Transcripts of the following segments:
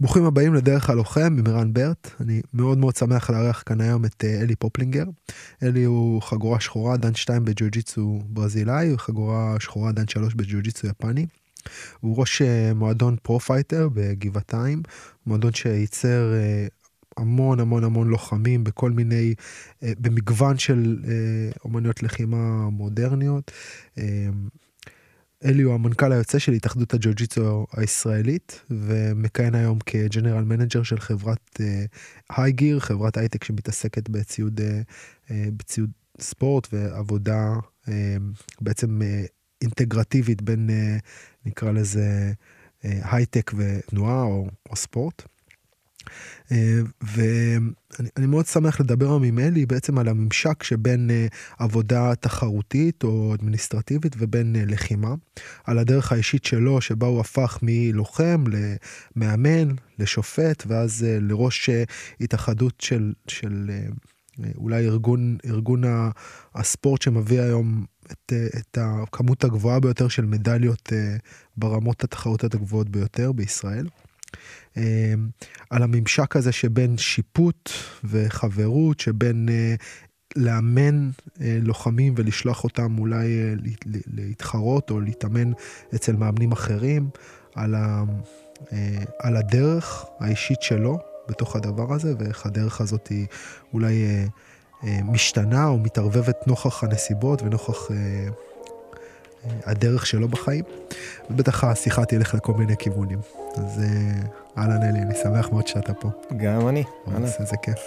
ברוכים הבאים לדרך הלוחם במירן ברט. אני מאוד מאוד שמח לארח כאן היום את אלי פופלינגר. אלי הוא חגורה שחורה דן 2 בג'יוג'יטסו ברזילאי, וחגורה שחורה דן 3 בג'יוג'יטסו יפני. הוא ראש מועדון פרו-פייטר בגבעתיים, מועדון שייצר המון המון המון לוחמים בכל מיני, במגוון של אומניות לחימה מודרניות. אלי הוא המנכ"ל היוצא של התאחדות הג'יוג'יטסו הישראלית, ומכהן היום כג'נרל מנג'ר של חברת היי גיר, חברת הייטק שמתעסקת בציוד ספורט ועבודה בעצם אינטגרטיבית בין, נקרא לזה, הייטק ותנועה או ספורט. ואני מאוד שמח לדבר היום עם אלי בעצם על הממשק שבין עבודה תחרותית או אדמיניסטרטיבית ובין לחימה, על הדרך האישית שלו שבה הוא הפך מלוחם למאמן, לשופט, ואז לראש התאחדות של אולי ארגון הספורט שמביא היום את הכמות הגבוהה ביותר של מדליות ברמות התחרותיות הגבוהות ביותר בישראל. על הממשק הזה שבין שיפוט וחברות, שבין לאמן לוחמים ולשלוח אותם אולי להתחרות או להתאמן אצל מאמנים אחרים, על הדרך האישית שלו בתוך הדבר הזה, ואיך הדרך הזאת היא אולי משתנה או מתערבבת נוכח הנסיבות ונוכח הדרך שלו בחיים. ובטח השיחה תלך לכל מיני כיוונים. אז אהלן אלי, אני שמח מאוד שאתה פה. גם אני. זה כיף.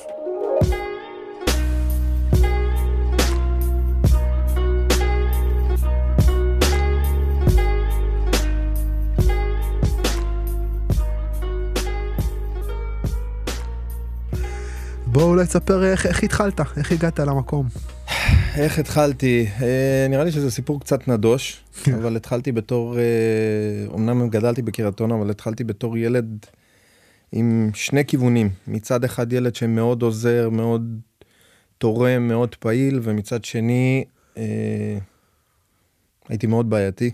בואו אולי תספר איך התחלת, איך הגעת למקום. איך התחלתי? נראה לי שזה סיפור קצת נדוש, אבל התחלתי בתור, אמנם גדלתי בקרטון, אבל התחלתי בתור ילד עם שני כיוונים. מצד אחד ילד שמאוד עוזר, מאוד תורם, מאוד פעיל, ומצד שני הייתי מאוד בעייתי.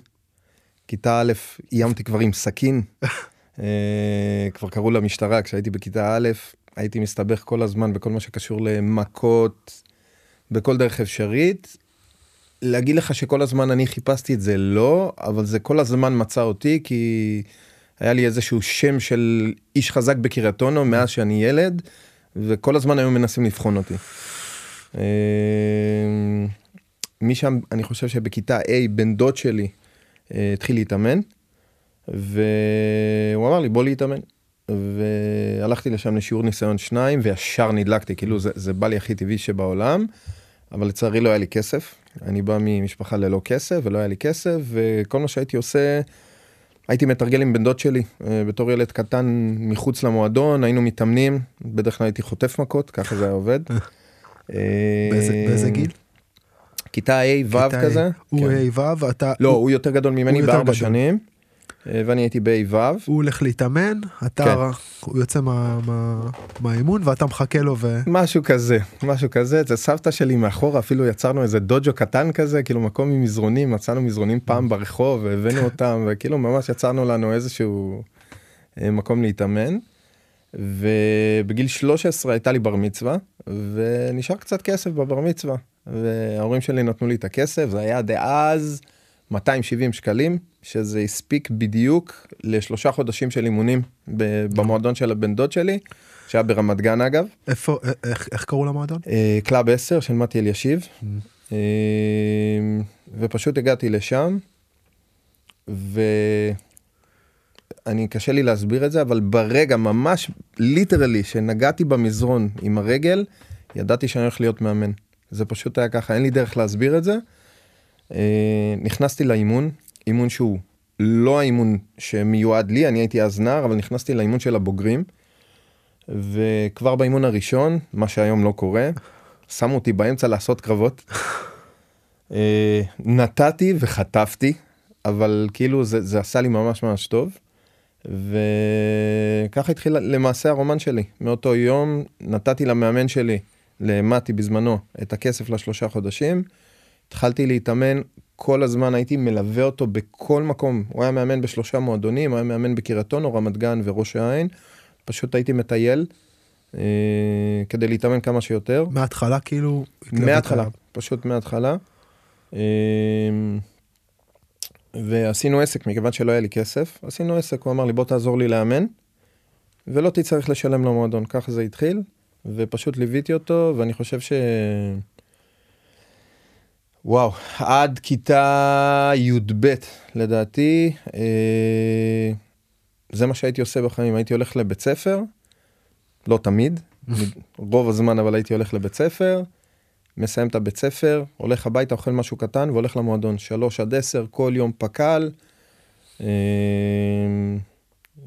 כיתה א' איימתי כבר עם סכין, כבר קראו למשטרה כשהייתי בכיתה א', הייתי מסתבך כל הזמן בכל מה שקשור למכות, בכל דרך אפשרית. להגיד לך שכל הזמן אני חיפשתי את זה, לא, אבל זה כל הזמן מצא אותי, כי היה לי איזשהו שם של איש חזק בקריית אונו מאז שאני ילד, וכל הזמן היום מנסים לבחון אותי. משם, אני חושב שבכיתה A, בן דוד שלי, התחיל להתאמן, והוא אמר לי, בוא להתאמן. והלכתי לשם לשיעור ניסיון 2, וישר נדלקתי, כאילו זה בא לי הכי טבעי שבעולם, אבל לצערי לא היה לי כסף, אני בא ממשפחה ללא כסף, ולא היה לי כסף, וכל מה שהייתי עושה, הייתי מתרגל עם בן דוד שלי, בתור ילד קטן מחוץ למועדון, היינו מתאמנים, בדרך כלל הייתי חוטף מכות, ככה זה היה עובד. באיזה גיל? כיתה A, ו' כזה. הוא A, ו', אתה... לא, הוא יותר גדול ממני ב4 שנים. ואני הייתי בעיביו. הוא הולך להתאמן, אתה יוצא מהאימון, ואתה מחכה לו ו... משהו כזה, משהו כזה. זה סבתא שלי מאחורה, אפילו יצרנו איזה דוג'ו קטן כזה, כאילו מקום עם מזרונים, מצאנו מזרונים פעם ברחוב, והבאנו אותם, וכאילו ממש יצרנו לנו איזשהו מקום להתאמן. ובגיל 13 הייתה לי בר מצווה, ונשאר קצת כסף בבר מצווה. וההורים שלי נתנו לי את הכסף, זה היה דאז 270 שקלים, שזה הספיק בדיוק לשלושה חודשים של אימונים במועדון של הבן דוד שלי, שהיה ברמת גן אגב. איפה, איך קראו למועדון? קלאב 10 של מתי אל ישיב, ופשוט הגעתי לשם, ואני קשה לי להסביר את זה, אבל ברגע ממש ליטרלי שנגעתי במזרון עם הרגל, ידעתי שאני הולך להיות מאמן. זה פשוט היה ככה, אין לי דרך להסביר את זה. נכנסתי לאימון, אימון שהוא לא האימון שמיועד לי, אני הייתי אז נער, אבל נכנסתי לאימון של הבוגרים, וכבר באימון הראשון, מה שהיום לא קורה, שמו אותי באמצע לעשות קרבות, נתתי וחטפתי, אבל כאילו זה עשה לי ממש ממש טוב, וככה התחיל למעשה הרומן שלי. מאותו יום נתתי למאמן שלי, למתי בזמנו, את הכסף ל3 חודשים, התחלתי להתאמן, כל הזמן הייתי מלווה אותו בכל מקום, הוא היה מאמן ב3 מועדונים, הוא היה מאמן בקרית אונו, רמת גן וראש העין, פשוט הייתי מטייל, כדי להתאמן כמה שיותר. מההתחלה כאילו? מההתחלה, פשוט מההתחלה. ועשינו עסק, מכיוון שלא היה לי כסף, עשינו עסק, הוא אמר לי, בוא תעזור לי לאמן, ולא תצטרך לשלם לו מועדון, כך זה התחיל, ופשוט ליוויתי אותו, ואני חושב ש... וואו, עד כיתה י"ב, לדעתי, זה מה שהייתי עושה בחיים, הייתי הולך לבית ספר, לא תמיד, רוב הזמן, אבל הייתי הולך לבית ספר, מסיים את הבית ספר, הולך הביתה, אוכל משהו קטן, והולך למועדון 3-10, כל יום פקל,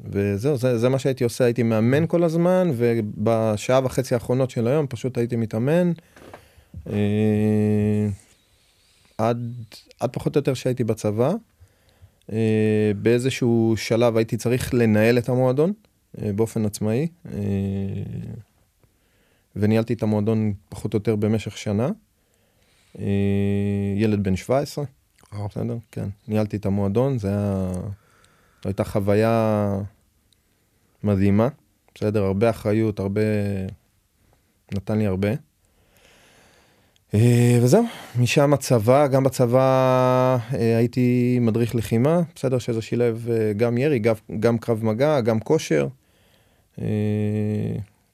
וזהו, זה מה שהייתי עושה, הייתי מאמן כל הזמן, ובשעה וחצי האחרונות של היום, פשוט הייתי מתאמן, עד פחות או יותר שהייתי בצבא, באיזשהו שלב הייתי צריך לנהל את המועדון, באופן עצמאי, וניהלתי את המועדון פחות או יותר במשך שנה, ילד בן 17, בסדר? כן, ניהלתי את המועדון, זה היה, הייתה חוויה מדהימה, בסדר, הרבה אחריות, הרבה, נתן לי הרבה, וזהו, משם הצבא, גם בצבא הייתי מדריך לחימה, בסדר שזה שילב גם ירי, גם קרב מגע, גם כושר,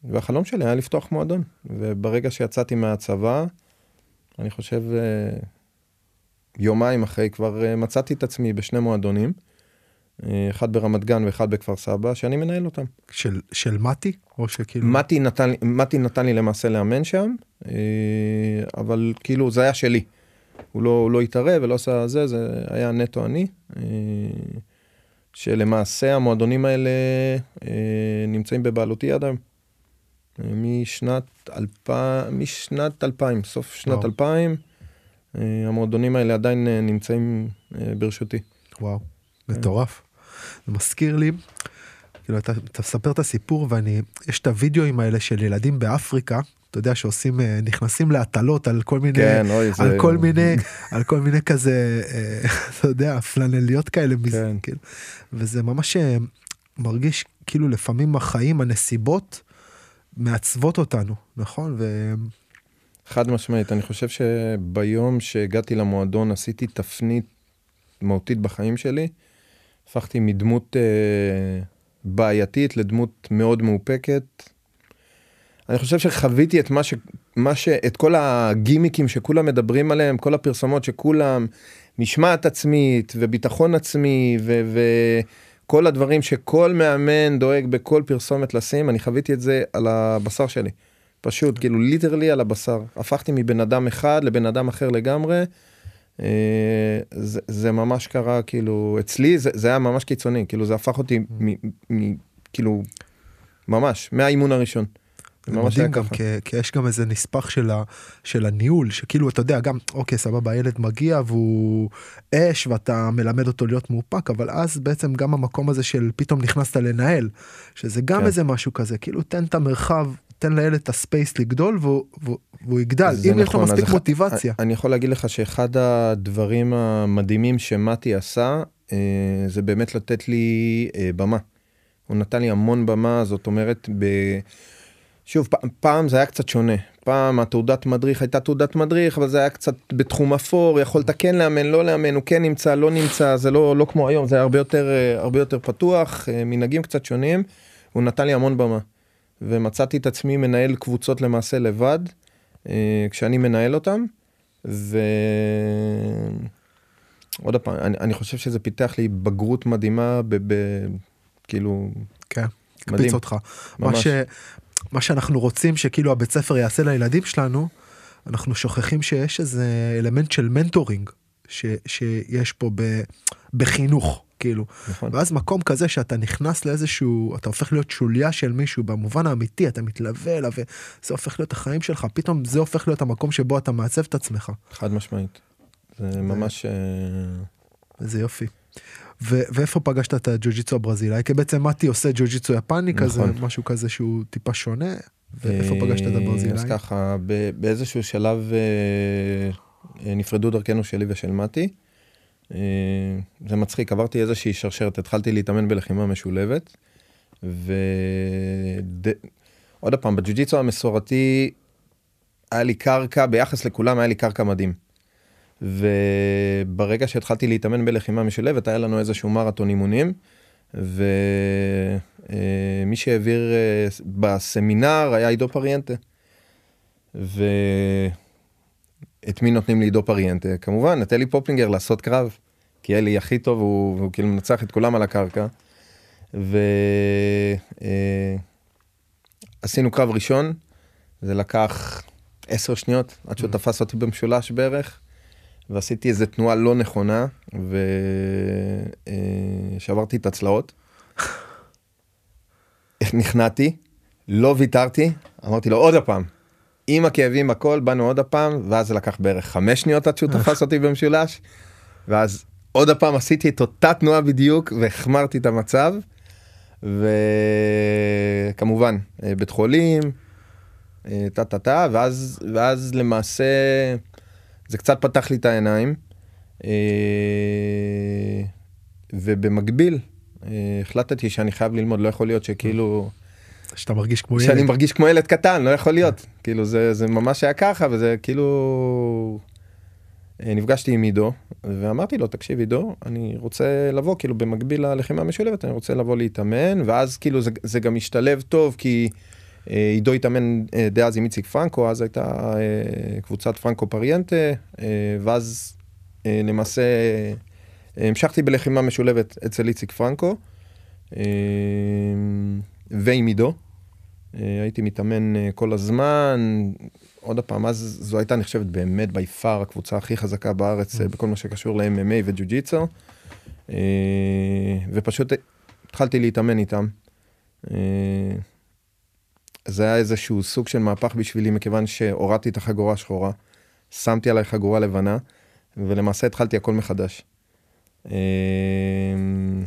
והחלום שלי היה לפתוח מועדון, וברגע שיצאתי מהצבא, אני חושב יומיים אחרי כבר מצאתי את עצמי בשני מועדונים, אחד ברמת גן ואחד בכפר סבא, שאני מנהל אותם. של מתי? או שכאילו... מתי נתן לי למעשה לאמן שם, אבל כאילו זה היה שלי. הוא לא התערב ולא עשה זה, זה היה נטו אני, שלמעשה המועדונים האלה נמצאים בבעלותי עד היום. משנת 2000, סוף שנת 2000, המועדונים האלה עדיין נמצאים ברשותי. וואו, מטורף. זה מזכיר לי, כאילו אתה מספר את הסיפור, יש את הוידאוים האלה של ילדים באפריקה, אתה יודע שעושים, נכנסים להטלות על כל מיני, על כל מיני כזה, אתה יודע, פלנליות כאלה, וזה ממש מרגיש כאילו לפעמים החיים, הנסיבות, מעצבות אותנו, נכון? חד משמעית, אני חושב שביום שהגעתי למועדון, עשיתי תפנית מהותית בחיים שלי, הפכתי מדמות בעייתית לדמות מאוד מאופקת. אני חושב שחוויתי את את כל הגימיקים שכולם מדברים עליהם, כל הפרסומות שכולם, משמעת עצמית וביטחון עצמי כל הדברים שכל מאמן דואג בכל פרסומת לשים, אני חוויתי את זה על הבשר שלי. פשוט, כאילו, ליטרלי על הבשר. הפכתי מבן אדם אחד לבן אדם אחר לגמרי. זה ממש קרה, כאילו, אצלי זה היה ממש קיצוני. כאילו, זה הפך אותי, כאילו, ממש, מהאימון הראשון. זה מדהים גם, כי יש גם איזה נספח של הניהול, שכאילו, אתה יודע, גם, אוקיי, סבבה, הילד מגיע והוא אש, ואתה מלמד אותו להיות מאופק, אבל אז בעצם גם המקום הזה של פתאום נכנסת לנהל, שזה גם איזה משהו כזה, כאילו, תן את המרחב, תן לילד את הספייס לגדול, והוא יגדל, אם יש לו מספיק מוטיבציה. אני יכול להגיד לך שאחד הדברים המדהימים שמתי עשה, זה באמת לתת לי במה. הוא נתן לי המון במה, זאת אומרת, שוב, פעם זה היה קצת שונה. פעם התעודת מדריך הייתה תעודת מדריך, אבל זה היה קצת בתחום אפור, יכולת כן לאמן, לא לאמן, הוא כן נמצא, לא נמצא, זה לא כמו היום, זה היה הרבה יותר פתוח, מנהגים קצת שונים, הוא נתן לי המון במה. ומצאתי את עצמי מנהל קבוצות למעשה לבד, כשאני מנהל אותם, עוד פעם, אני חושב שזה פיתח לי בגרות מדהימה, כאילו... כן, קפיץ אותך. ממש. מה שאנחנו רוצים שכאילו הבית ספר יעשה לילדים שלנו, אנחנו שוכחים שיש איזה אלמנט של מנטורינג, שיש פה בחינוך, כאילו. נכון. ואז מקום כזה שאתה נכנס לאיזשהו, אתה הופך להיות שוליה של מישהו, במובן האמיתי, אתה מתלווה אליו, וזה הופך להיות החיים שלך, פתאום זה הופך להיות המקום שבו אתה מעצב את עצמך. חד משמעית. זה ממש... זה יופי. ואיפה פגשת את הג'יוג'יטסו הברזילאי? כי בעצם מתי עושה ג'יוג'יטסו יפני כזה, משהו כזה שהוא טיפה שונה, ואיפה פגשת את הברזילאי? אז ככה, באיזשהו שלב נפרדו דרכנו שלי ושל מתי, זה מצחיק, עברתי איזושהי שרשרת, התחלתי להתאמן בלחימה משולבת, ועוד פעם, בג'יוג'יטסו המסורתי, היה לי קרקע, ביחס לכולם היה לי קרקע מדהים. וברגע שהתחלתי להתאמן בלחימה משלבת, היה לנו איזשהו מרתון אימונים, ומי שהעביר בסמינר היה עידו פריאנטה. ואת מי נותנים לי עידו פריאנטה? כמובן, את אלי פופלינגר לעשות קרב, כי אלי הכי טוב, הוא כאילו מנצח את כולם על הקרקע. ועשינו קרב ראשון, זה לקח 10 שניות, עד שהוא תפס אותי במשולש בערך, ועשיתי איזו תנועה לא נכונה, ושברתי את הצלעות. נכנעתי, לא ויתרתי, אמרתי לו עוד הפעם, עם הכאבים הכל, באנו עוד הפעם, ואז זה לקח בערך 5 שניות עד שהוא תפס אותי במשולש, ואז עוד הפעם עשיתי את אותה תנועה בדיוק, והחמרתי את המצב, וכמובן, בית חולים, ואז למעשה, זה קצת פתח לי את העיניים, ובמקביל, החלטתי שאני חייב ללמוד, לא יכול להיות שכאילו... שאתה מרגיש כמו ילד. שאני מרגיש כמו ילד קטן, לא יכול להיות. כאילו זה ממש היה ככה, וזה כאילו... נפגשתי עם עידו, ואמרתי לו, תקשיב עידו, אני רוצה לבוא, כאילו במקביל ללחימה המשולבת, אני רוצה לבוא להתאמן, ואז כאילו זה גם משתלב טוב, כי... עידו התאמן דאז עם איציק פרנקו, אז הייתה קבוצת פרנקו פריאנטה, ואז למעשה המשכתי בלחימה משולבת אצל איציק פרנקו, ועם עידו, הייתי מתאמן כל הזמן, עוד הפעם, אז זו הייתה נחשבת באמת ביפר, הקבוצה הכי חזקה בארץ, בכל מה שקשור ל-MMA וג'יוג'יטסו, ופשוט התחלתי להתאמן איתם, זה היה איזשהו סוג של מהפך בשבילי, מכיוון שהורדתי את החגורה השחורה, שמתי עליי חגורה לבנה, ולמעשה התחלתי הכל מחדש.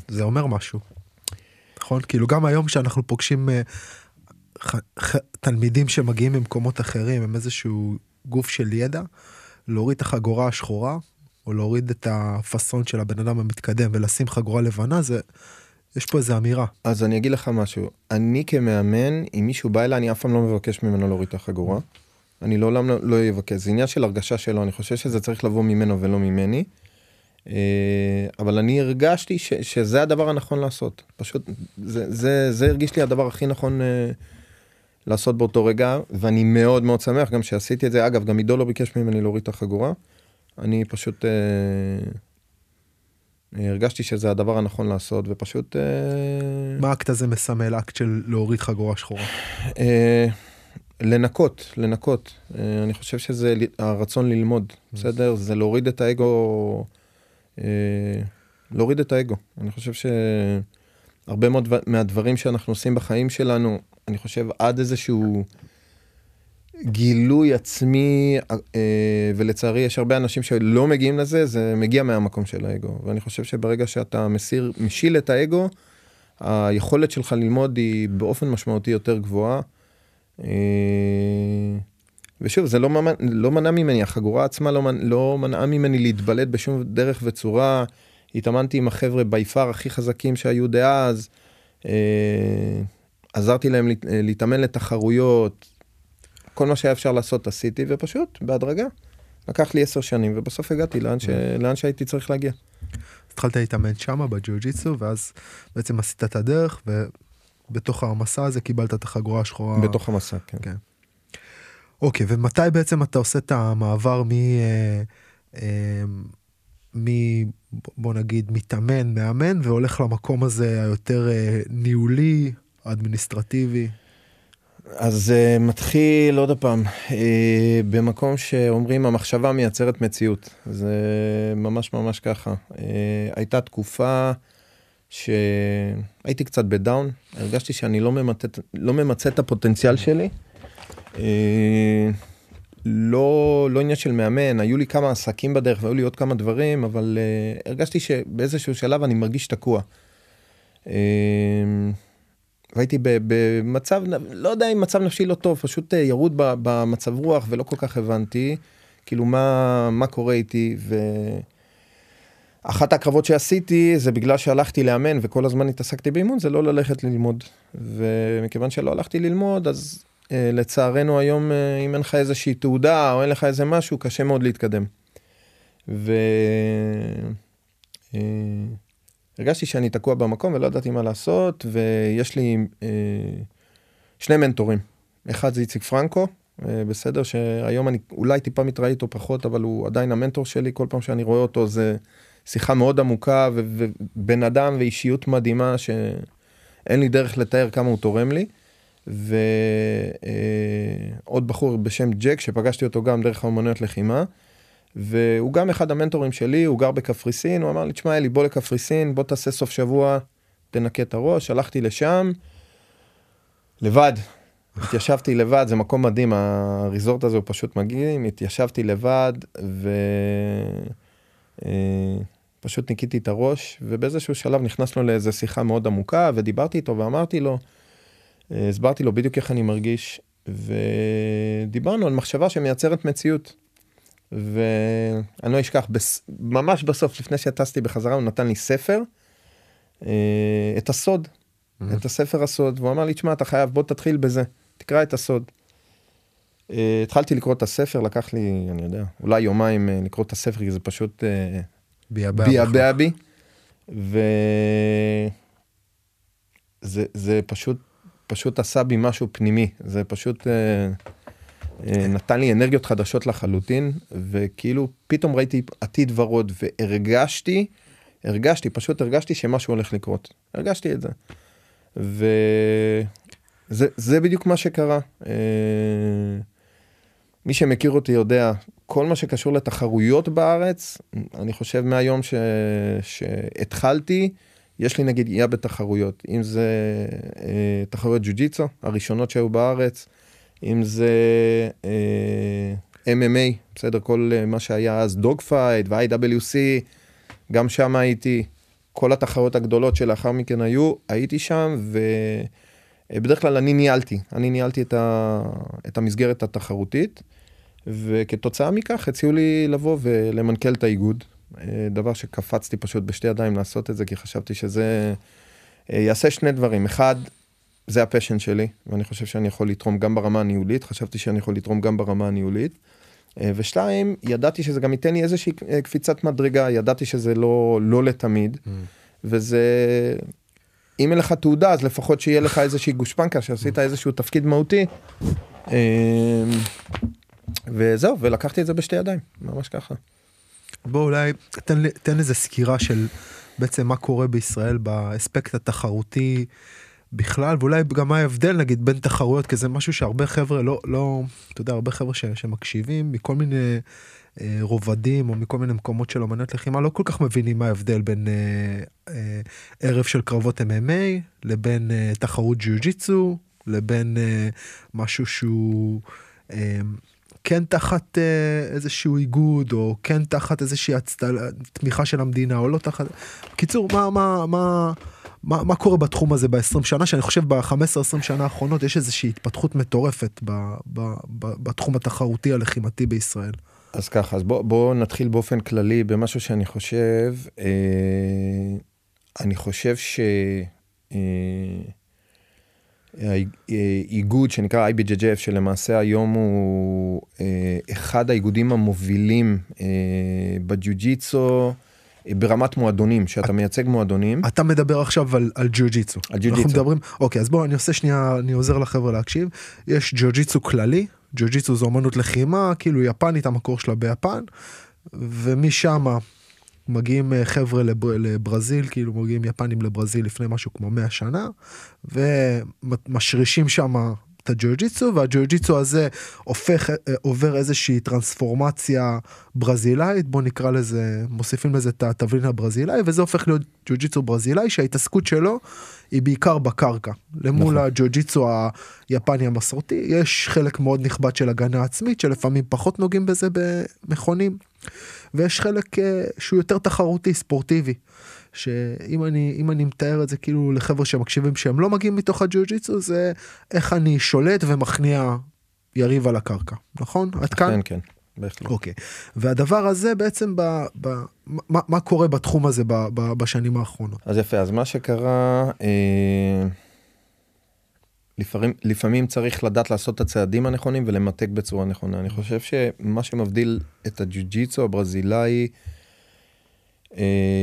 זה אומר משהו. נכון? כאילו גם היום כשאנחנו פוגשים תלמידים שמגיעים ממקומות אחרים, עם איזשהו גוף של ידע, להוריד את החגורה השחורה, או להוריד את הפסון של הבן אדם המתקדם, ולשים חגורה לבנה, זה... יש פה איזו אמירה. אז אני אגיד לך משהו. אני כמאמן, אם מישהו בא אלה, אני אף פעם לא מבקש ממנו להוריד את החגורה. אני לעולם לא אבקש. זה עניין של הרגשה שלו. אני חושב שזה צריך לבוא ממנו ולא ממני. אבל אני הרגשתי שזה הדבר הנכון לעשות. פשוט, זה הרגיש לי הדבר הכי נכון לעשות באותו רגע. ואני מאוד מאוד שמח גם שעשיתי את זה. אגב, גם עידו לא ביקש ממני להוריד את החגורה. אני פשוט... הרגשתי שזה הדבר הנכון לעשות, ופשוט... מה האקט הזה מסמל, האקט של להוריד חגורה שחורה? לנקות. אני חושב שזה הרצון ללמוד, בסדר? זה להוריד את האגו, אני חושב שהרבה מאוד מהדברים שאנחנו עושים בחיים שלנו, אני חושב עד איזשהו גילוי עצמי, ולצערי יש הרבה אנשים שלא מגיעים לזה, זה מגיע מהמקום של האגו. ואני חושב שברגע שאתה משיל את האגו, היכולת שלך ללמוד היא באופן משמעותי יותר גבוהה. ושוב, זה לא מנע ממני, החגורה עצמה לא מנעה ממני להתבלט בשום דרך וצורה. התאמנתי עם החבר'ה ביפר הכי חזקים שהיו דאז, עזרתי להם להתאמן לתחרויות, כל מה שהיה אפשר לעשות עשיתי, ופשוט בהדרגה. לקח לי 10 שנים, ובסוף הגעתי לאן שהייתי צריך להגיע. התחלת להתאמן שמה בג'יוג'יטסו, ואז בעצם עשית את הדרך, ובתוך המסע הזה קיבלת את החגורה השחורה. בתוך המסע, כן. אוקיי, ומתי בעצם אתה עושה את המעבר בוא נגיד, מתאמן, מאמן, והולך למקום הזה היותר ניהולי, אדמיניסטרטיבי? אז מתחיל עוד הפעם, במקום שאומרים המחשבה מייצרת מציאות, זה ממש ממש ככה. הייתה תקופה שהייתי קצת בדאון, הרגשתי שאני לא ממצה את הפוטנציאל שלי, לא עניין של מאמן, היו לי כמה עסקים בדרך והיו לי עוד כמה דברים, אבל הרגשתי שבאיזשהו שלב אני מרגיש תקוע. והייתי במצב, לא יודע אם מצב נפשי לא טוב, פשוט ירוד במצב רוח, ולא כל כך הבנתי, כאילו מה קורה איתי, אחת הקרבות שעשיתי, זה בגלל שהלכתי לאמן, וכל הזמן התעסקתי באימון, זה לא ללכת ללמוד. ומכיוון שלא הלכתי ללמוד, אז לצערנו היום, אם אין לך איזושהי תעודה, או אין לך איזה משהו, קשה מאוד להתקדם. הרגשתי שאני תקוע במקום, ולא ידעתי מה לעשות, ויש לי שני מנטורים. אחד זה איציק פרנקו, בסדר, שהיום אני אולי טיפה מתראי איתו פחות, אבל הוא עדיין המנטור שלי, כל פעם שאני רואה אותו, זה שיחה מאוד עמוקה, ובן אדם ואישיות מדהימה, שאין לי דרך לתאר כמה הוא תורם לי, ועוד בחור בשם ג'ק, שפגשתי אותו גם דרך האומנויות לחימה, והוא גם אחד המנטורים שלי, הוא גר בקפריסין, הוא אמר לי, תשמע אלי, בוא לקפריסין, בוא תעשה סוף שבוע, תנקה את הראש, הלכתי לשם, לבד, התיישבתי לבד, זה מקום מדהים, הריזורט הזה הוא פשוט מגיעים, התיישבתי לבד, ופשוט ניקיתי את הראש, ובאיזשהו שלב נכנסנו לאיזו שיחה מאוד עמוקה, ודיברתי איתו ואמרתי לו, הסברתי לו בדיוק איך אני מרגיש, ודיברנו על מחשבה שמייצרת מציאות, ואני לא אשכח, ממש בסוף, לפני שטסתי בחזרה, הוא נתן לי ספר, את הסוד, את הספר הסוד, והוא אמר לי, תשמע, אתה חייב, בוא תתחיל בזה, תקרא את הסוד. התחלתי לקרוא את הספר, לקח לי, אני יודע, אולי יומיים לקרוא את הספר, כי זה פשוט ביאבא בי, וזה פשוט עשה בי משהו פנימי, זה פשוט נתן לי אנרגיות חדשות לחלוטין, וכאילו פתאום ראיתי עתיד ורוד, והרגשתי שמשהו הולך לקרות, הרגשתי את זה, וזה בדיוק מה שקרה. מי שמכיר אותי יודע, כל מה שקשור לתחרויות בארץ, אני חושב מהיום שהתחלתי, יש לי נגיד עייה בתחרויות, אם זה תחרויות ג'יוג'יטסו, הראשונות שהיו בארץ, אם זה MMA, בסדר, כל מה שהיה אז, Dogfight ו-IWC, גם שם הייתי, כל התחרות הגדולות שלאחר מכן היו, הייתי שם, ובדרך כלל אני ניהלתי את המסגרת התחרותית, וכתוצאה מכך הציעו לי לבוא ולמנכ"ל את האיגוד, דבר שקפצתי פשוט בשתי ידיים לעשות את זה, כי חשבתי שזה יעשה שני דברים, אחד, זה הפשן שלי, ואני חושב שאני יכול לתרום גם ברמה הניהולית, ושתיים, ידעתי שזה גם ייתן לי איזושהי קפיצת מדרגה, ידעתי שזה לא לתמיד, וזה, אם אין לך תעודה, אז לפחות שיהיה לך איזושהי גושפנקה, שעשית איזשהו תפקיד מהותי, וזהו, ולקחתי את זה בשתי ידיים, ממש ככה. בוא אולי, תן איזה סקירה של בעצם מה קורה בישראל, באספקט התחרותי בכלל, ואולי גם מה ההבדל, נגיד, בין תחרויות, כי זה משהו שהרבה חבר'ה, לא, אתה יודע, הרבה חבר'ה שמקשיבים, מכל מיני רובדים, או מכל מיני מקומות של אומנות לחימה, לא כל כך מבינים מה ההבדל בין ערב של קרבות MMA, לבין תחרות ג'יוג'יטסו, לבין משהו שהוא כן תחת איזשהו איגוד, או כן תחת איזושהי תמיכה של המדינה, או לא תחת... בקיצור, מה קורה בתחום הזה ב-20 שנה, שאני חושב ב-15-20 שנה האחרונות, יש איזושהי התפתחות מטורפת בתחום התחרותי הלחימתי בישראל. אז ככה, אז בואו נתחיל באופן כללי, במשהו שאני חושב, אני חושב שהאיגוד שנקרא IBJJF, שלמעשה היום הוא אחד האיגודים המובילים בג'יוג'יטסו, ברמת מועדונים, שאתה מייצג מועדונים. אתה מדבר עכשיו על ג'יוג'יטסו. על ג'יוג'יטסו. אנחנו מדברים, אוקיי, אז בואו, אני עושה שנייה, אני עוזר לחבר'ה להקשיב. יש ג'יוג'יטסו כללי, ג'יוג'יטסו זו אומנות לחימה, כאילו יפנית, המקור שלה ביפן, ומשם מגיעים חבר'ה לברזיל, כאילו מגיעים יפנים לברזיל לפני משהו כמו 100 שנה, ומשרישים שם את הג'יוג'יטסו, והג'יוג'יטסו הזה עובר איזושהי טרנספורמציה ברזילאית, בוא נקרא לזה, מוסיפים לזה את התבלין הברזילאי, וזה הופך להיות ג'יוג'יטסו ברזילאי, שההתעסקות שלו היא בעיקר בקרקע. למול הג'יוג'יטסו היפני המסורתי, יש חלק מאוד נכבד של הגנה עצמית, שלפעמים פחות נוגעים בזה במכונים, ויש חלק שהוא יותר תחרותי, ספורטיבי. שאם אני מתאר את זה כאילו לחבר'ה שמקשיבים שהם לא מגיעים מתוך הג'יוג'יטסו, זה איך אני שולט ומכניע יריב על הקרקע, נכון? עד כאן? כן, כן, בהחלט. אוקיי. והדבר הזה בעצם, מה קורה בתחום הזה בשנים האחרונות? אז יפה, אז מה שקרה, לפעמים צריך לדעת לעשות את הצעדים הנכונים ולמתק בצורה נכונה. אני חושב שמה שמבדיל את הג'יוג'יצו הברזילאי,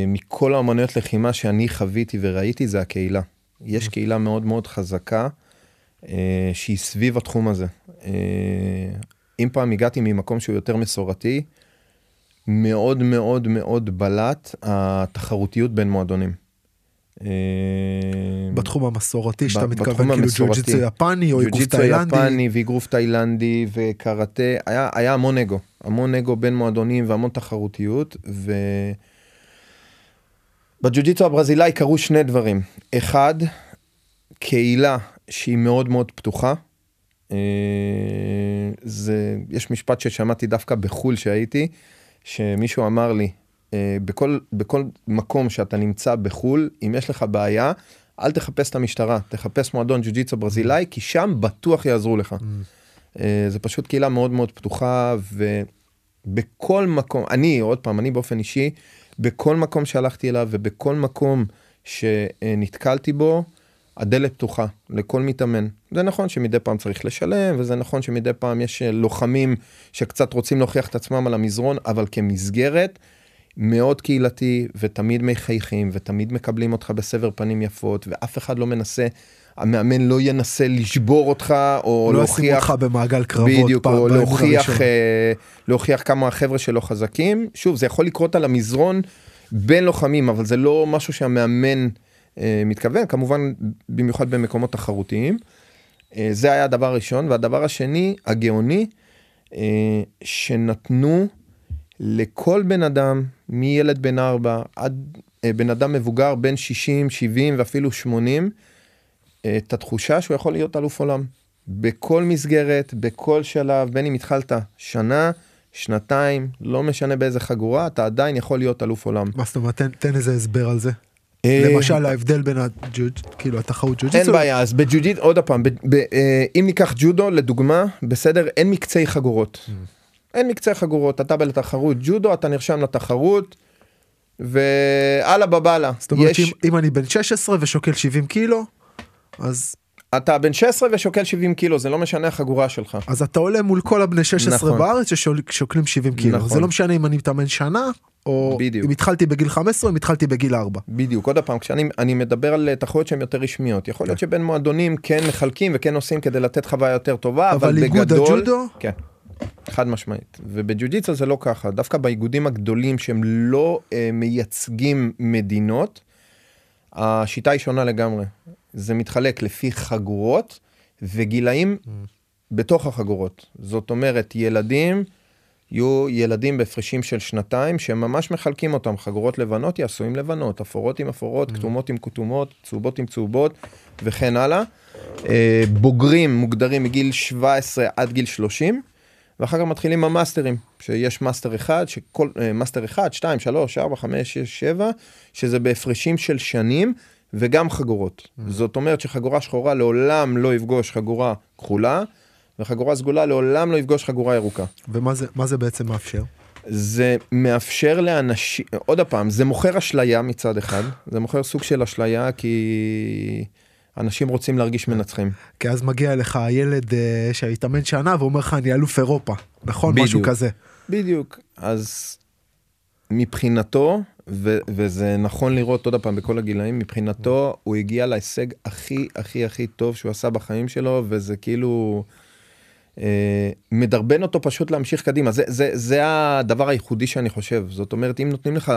מכל האמנויות לחימה שאני חוויתי וראיתי, זה הקהילה. יש קהילה מאוד מאוד חזקה, שהיא סביב התחום הזה. אם פעם הגעתי ממקום שהוא יותר מסורתי, מאוד מאוד מאוד בלט התחרותיות בין מועדונים. בתחום המסורתי, שאתה מתכוון כאילו ג'יוג'יטסו יפני או איגרוף תאילנדי. ג'יוג'יטסו יפני ואיגרוף תאילנדי וקראטה, היה המון אגו. המון אגו בין מועדונים והמון תחרותיות, בג'יוג'יטסו הברזילאי קרו שני דברים. אחד, קהילה שהיא מאוד מאוד פתוחה. יש משפט ששמעתי דווקא בחול שהייתי, שמישהו אמר לי, בכל מקום שאתה נמצא בחול, אם יש לך בעיה, אל תחפש את המשטרה, תחפש מועדון ג'יוג'יטסו ברזילאי, כי שם בטוח יעזרו לך. זה פשוט קהילה מאוד מאוד פתוחה, ובכל מקום, עוד פעם, אני באופן אישי, בכל מקום שהלכתי אליו, ובכל מקום שנתקלתי בו, הדלת פתוחה לכל מתאמן. זה נכון שמדי פעם צריך לשלם, וזה נכון שמדי פעם יש לוחמים שקצת רוצים להוכיח את עצמם על המזרון, אבל כמסגרת, מאוד קהילתי, ותמיד מחייכים, ותמיד מקבלים אותך בסבר פנים יפות, ואף אחד לא מנסה, המאמן לא ינסה לשבור אותך, או לא להוכיח... לא ישים אותך במעגל קרבות. בדיוק, או להוכיח כמה החבר'ה שלו חזקים. שוב, זה יכול לקרות על המזרון בין לוחמים, אבל זה לא משהו שהמאמן... מתכוון, כמובן במיוחד במקומות תחרותיים. זה היה הדבר הראשון, והדבר השני, הגאוני, שנתנו לכל בן אדם, מילד בן 4 עד בן אדם מבוגר בין 60, 70 ואפילו 80, את התחושה שהוא יכול להיות אלוף עולם. בכל מסגרת, בכל שלב, בין אם התחלת שנה, שנתיים, לא משנה באיזה חגורה, אתה עדיין יכול להיות אלוף עולם. מה זאת אומרת, תן איזה הסבר על זה. למשל ההבדל בין התחרות ג'יוג'יטסו. אין בעיה, אז בג'יוג'יטסו, עוד הפעם, אם ניקח ג'ודו לדוגמה, בסדר, אין מקצי חגורות. אין מקצי חגורות, אתה בא לתחרות ג'ודו, אתה נרשם לתחרות, ואללה בבאללה. זאת אומרת, אם אני בן 16 ושוקל 70 קילו, אז... אתה בן 16 ושוקל 70 קילו, זה לא משנה החגורה שלך. אז אתה עולה מול כל הבני 16 בארץ ששוקלים 70 קילו. זה לא משנה אם אני מתאמן שנה, או אם התחלתי בגיל 15 או אם התחלתי בגיל 4. בדיוק, עוד הפעם, כשאני מדבר על תחרויות שהן יותר רשמיות, יכול להיות שבין מועדונים כן מחלקים וכן עושים כדי לתת חוויה יותר טובה, אבל איגוד הג'ודו? כן, חד משמעית. ובג'יוג'יטסו זה לא ככה, דווקא באיגודים הגדולים שהם לא מייצגים מדינות, השיטה היא שונה לגמרי. זה מתחלק לפי חגורות וגילאים בתוך החגורות. זאת אומרת, ילדים... יהיו ילדים בפרשים של שנתיים, שממש מחלקים אותם, חגורות לבנות יעשו עם לבנות, אפורות עם אפורות, כתומות עם כתומות, צהובות עם צהובות, וכן הלאה. בוגרים מוגדרים מגיל 17 עד גיל 30, ואחר כך מתחילים המאסטרים, שיש מאסטר אחד, מאסטר 1, 2, 3, 4, 5, 6, 7, שזה בהפרשים של שנים, וגם חגורות. זאת אומרת שחגורה שחורה לעולם לא יפגוש חגורה כחולה, וחגורה סגולה לעולם לא יפגוש חגורה ירוקה. ומה זה בעצם מאפשר? זה מאפשר לאנשים, עוד הפעם, זה מוכר אשליה מצד אחד, זה מוכר סוג של אשליה, כי אנשים רוצים להרגיש מנצחים. כי אז מגיע לך הילד שהתאמן שנה, ואומר לך, אני אלוף אירופה, נכון? משהו כזה. בדיוק, אז מבחינתו, וזה נכון לראות עוד הפעם בכל הגילאים, מבחינתו הוא הגיע להישג הכי הכי הכי טוב שהוא עשה בחיים שלו, וזה כאילו... מדרבן אותו פשוט להמשיך קדימה. זה הדבר הייחודי שאני חושב. זאת אומרת, אם נותנים לך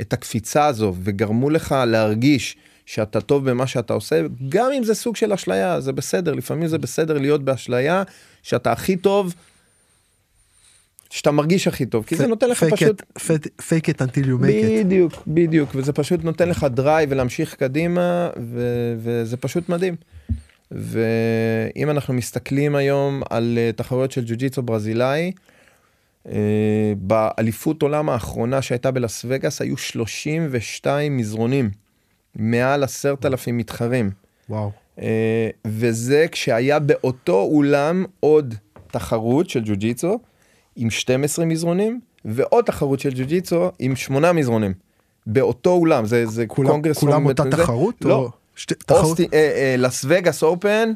את הקפיצה הזו וגרמו לך להרגיש שאתה טוב במה שאתה עושה, גם אם זה סוג של אשליה, זה בסדר. לפעמים זה בסדר להיות באשליה שאתה הכי טוב, שאתה מרגיש הכי טוב, כי זה נותן לך פשוט... fake it until you make it. בדיוק, בדיוק. וזה פשוט נותן לך דרייב ולהמשיך קדימה, וזה פשוט מדהים. ואם אנחנו מסתכלים היום על תחרויות של ג'יוג'יטסו ברזילאי, באליפות עולם האחרונה שהייתה בלס וגאס, היו 32 מזרונים, מעל 10,000 מתחרים. וואו. וזה כשהיה באותו אולם עוד תחרות של ג'יוג'יטסו, עם 12 מזרונים, ועוד תחרות של ג'יוג'יטסו עם 8 מזרונים. באותו אולם, זה קונגרס... כולם אותה תחרות? לא. לס וגאס אופן,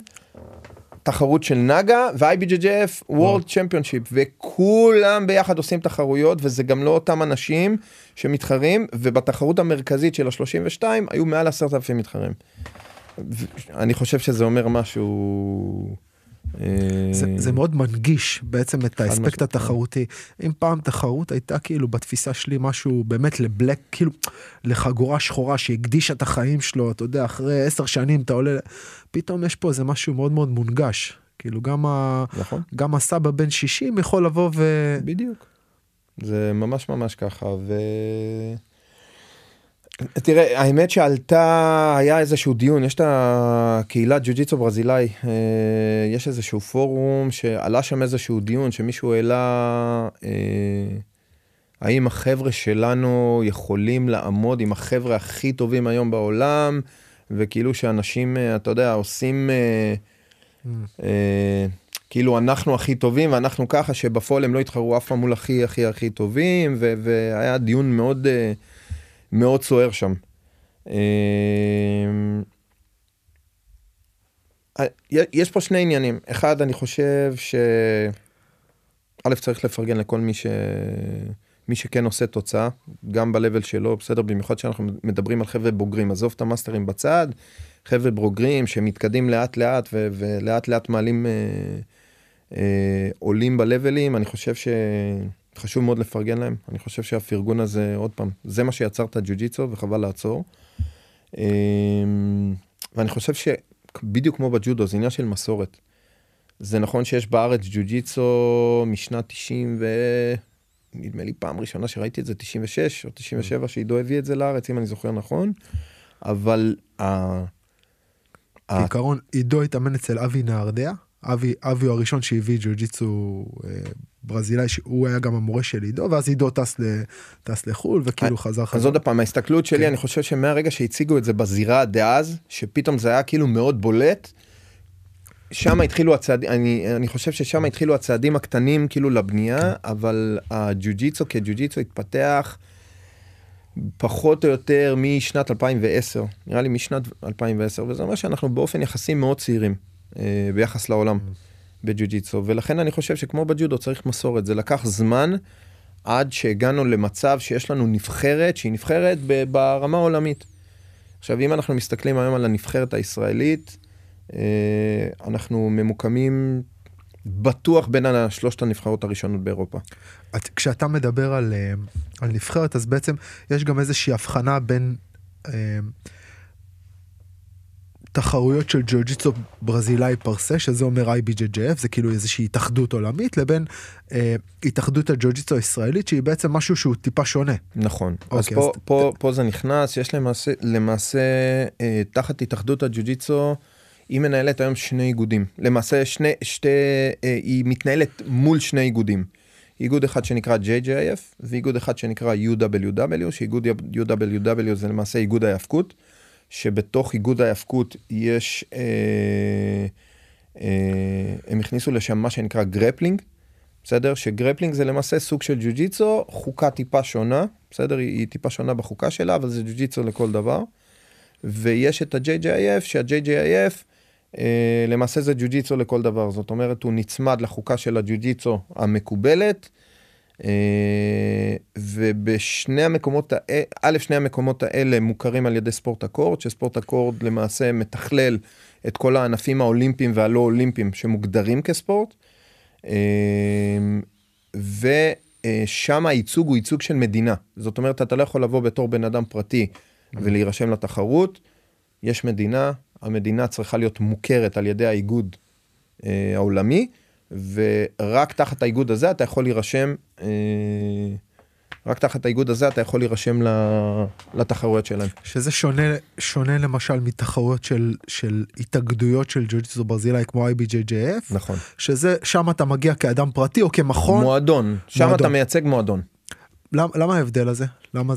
תחרות של נגה, ו-IBJJF, World Championship, וכולם ביחד עושים תחרויות, וזה גם לא אותם אנשים שמתחרים, ובתחרות המרכזית של ה-32 היו מעל 10,000 מתחרים. אני חושב שזה אומר משהו... זה מאוד מנגיש בעצם את האספקט התחרותי. אם פעם תחרות הייתה כאילו בתפיסה שלי משהו באמת לבלק, כאילו לחגורה שחורה שהקדישה את החיים שלו, אתה יודע, אחרי 10 שנים אתה עולה, פתאום יש פה איזה משהו מאוד מאוד מונגש, כאילו גם הסבא בן 60 יכול לבוא ו... בדיוק. זה ממש ממש ככה, ו... תראה, האמת שעלתה, היה איזשהו דיון, יש את הקהילת ג'יוג'יטסו ברזילאי, יש איזשהו פורום שעלה שם איזשהו דיון, שמישהו העלה, האם החבר'ה שלנו יכולים לעמוד עם החבר'ה הכי טובים היום בעולם, וכאילו שאנשים, אתה יודע, עושים, כאילו אנחנו הכי טובים, ואנחנו ככה שבפועל הם לא התחרו אף פעם מול הכי הכי הכי טובים, והיה דיון מאוד... מאוד סוער שם. יש פה שני עניינים. אחד, אני חושב ש... א', צריך לפרגן לכל מי שכן עושה תוצאה, גם בלבל שלו, בסדר, במיוחד שאנחנו מדברים על חבר'ה בוגרים, עזוב את המאסטרים בצד, חבר'ה בוגרים שמתקדים לאט לאט, ולאט לאט מעלים, עולים בלבלים, אני חושב ש... חשוב מאוד לפרגן להם. אני חושב שהפרגון הזה, עוד פעם, זה מה שיצר את הג'יוג'יטסו, וחבל לעצור. ואני חושב שבדיוק כמו בג'ודו, זה עניין של מסורת. זה נכון שיש בארץ ג'יוג'יטסו משנת 90 ו... נדמה לי פעם ראשונה שראיתי את זה, 96 או 97, שעידו הביא את זה לארץ, אם אני זוכר נכון. אבל... כעיקרון, עידו התאמן אצל אבי נהרדיה. אבי הוא הראשון שהביא ג'יוג'יטסו... ברזילאי, שהוא היה גם המורה של עידו, ואז עידו טס לחול, וכאילו חזר. אז עוד הפעם, ההסתכלות שלי, אני חושב שמהרגע שהציגו את זה בזירה דאז, שפתאום זה היה כאילו מאוד בולט, שם התחילו הצעדים, אני חושב ששם התחילו הצעדים הקטנים כאילו לבנייה, אבל הג'יוג'יטסו כג'יוג'יטסו התפתח פחות או יותר משנת 2010, נראה לי משנת 2010, וזה אומר שאנחנו באופן יחסים מאוד צעירים, ביחס לעולם. בג'יוג'יטסו, ולכן אני חושב שכמו בג'ודו צריך מסורת, זה לקח זמן עד שהגענו למצב שיש לנו נבחרת, שהיא נבחרת ברמה העולמית. עכשיו, אם אנחנו מסתכלים היום על הנבחרת הישראלית, אנחנו ממוקמים בטוח בין השלושת הנבחרות הראשונות באירופה. כשאתה מדבר על נבחרת, אז בעצם יש גם איזושהי הבחנה בין תחרויות של ג'יוג'יטסו ברזילאי פרסה, שזה אומר IBJJF, זה כאילו איזושהי התאחדות עולמית, לבין התאחדות הג'יוג'יטסו הישראלית, שהיא בעצם משהו שהוא טיפה שונה. נכון. אז פה זה נכנס, יש למעשה, תחת התאחדות הג'יוג'יטסו, היא מנהלת היום 2 איגודים. למעשה, היא מתנהלת מול 2 איגודים. איגוד אחד שנקרא JGF, ואיגוד אחד שנקרא UWW, שאיגוד UWW זה למעשה איגוד ההיאבקות, שבתוך איגוד ההיאבקות יש, הם הכניסו לשם מה שנקרא גרפלינג, בסדר? שגרפלינג זה למעשה סוג של ג'יוג'יטסו, חוקה טיפה שונה, בסדר? היא טיפה שונה בחוקה שלה, אבל זה ג'יוג'יטסו לכל דבר. ויש את ה-JJF, שה-JJF, למעשה זה ג'יוג'יטסו לכל דבר. זאת אומרת, הוא נצמד לחוקה של הג'יוג'יטסו המקובלת, ובשני המקומות, שני המקומות האלה מוכרים על ידי ספורט אקורד, שספורט אקורד למעשה מתכלל את כל הענפים האולימפיים והלא אולימפיים שמוגדרים כספורט, ושם הייצוג הוא ייצוג של מדינה. זאת אומרת, אתה לא יכול לבוא בתור בן אדם פרטי ולהירשם לתחרות, יש מדינה, המדינה צריכה להיות מוכרת על ידי האיגוד העולמי, ורק תחת האיגוד הזה אתה יכול להירשם, לתחרויות שלהם. שזה שונה למשל מתחרויות של התאגדויות של ג'יוג'יטסו ברזילאי, כמו IBJJF. נכון. שזה, שם אתה מגיע כאדם פרטי או כמכון. מועדון. שם אתה מייצג מועדון. למה ההבדל הזה? למה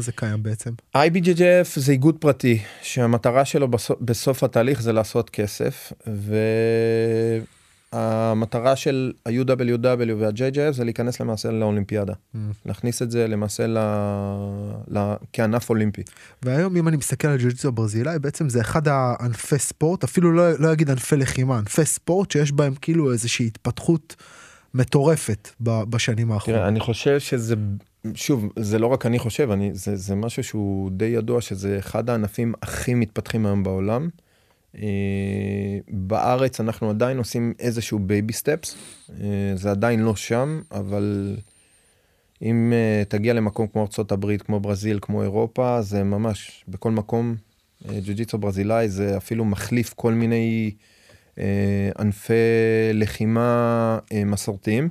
זה קיים בעצם? IBJJF זה איגוד פרטי, שהמטרה שלו בסוף התהליך זה לעשות כסף, המטרה של ה-UWW וה-JGF זה להיכנס למעשה לאולימפיאדה. להכניס את זה למעשה כענף אולימפי. והיום אם אני מסתכל על ג'יוג'יטסו הברזילאי, בעצם זה אחד הענפי ספורט, אפילו לא אגיד ענפי לחימה, ענפי ספורט שיש בהם כאילו איזושהי התפתחות מטורפת בשנים האחרונות. תראה, אני חושב שזה, שוב, זה לא רק אני חושב, זה משהו שהוא די ידוע, שזה אחד הענפים הכי מתפתחים היום בעולם. בארץ אנחנו עדיין עושים איזשהו בייבי סטפס, זה עדיין לא שם, אבל אם תגיע למקום כמו ארצות הברית, כמו ברזיל, כמו אירופה, זה ממש בכל מקום, ג'יוג'יטסו ברזילאי, זה אפילו מחליף כל מיני ענפי לחימה מסורתיים,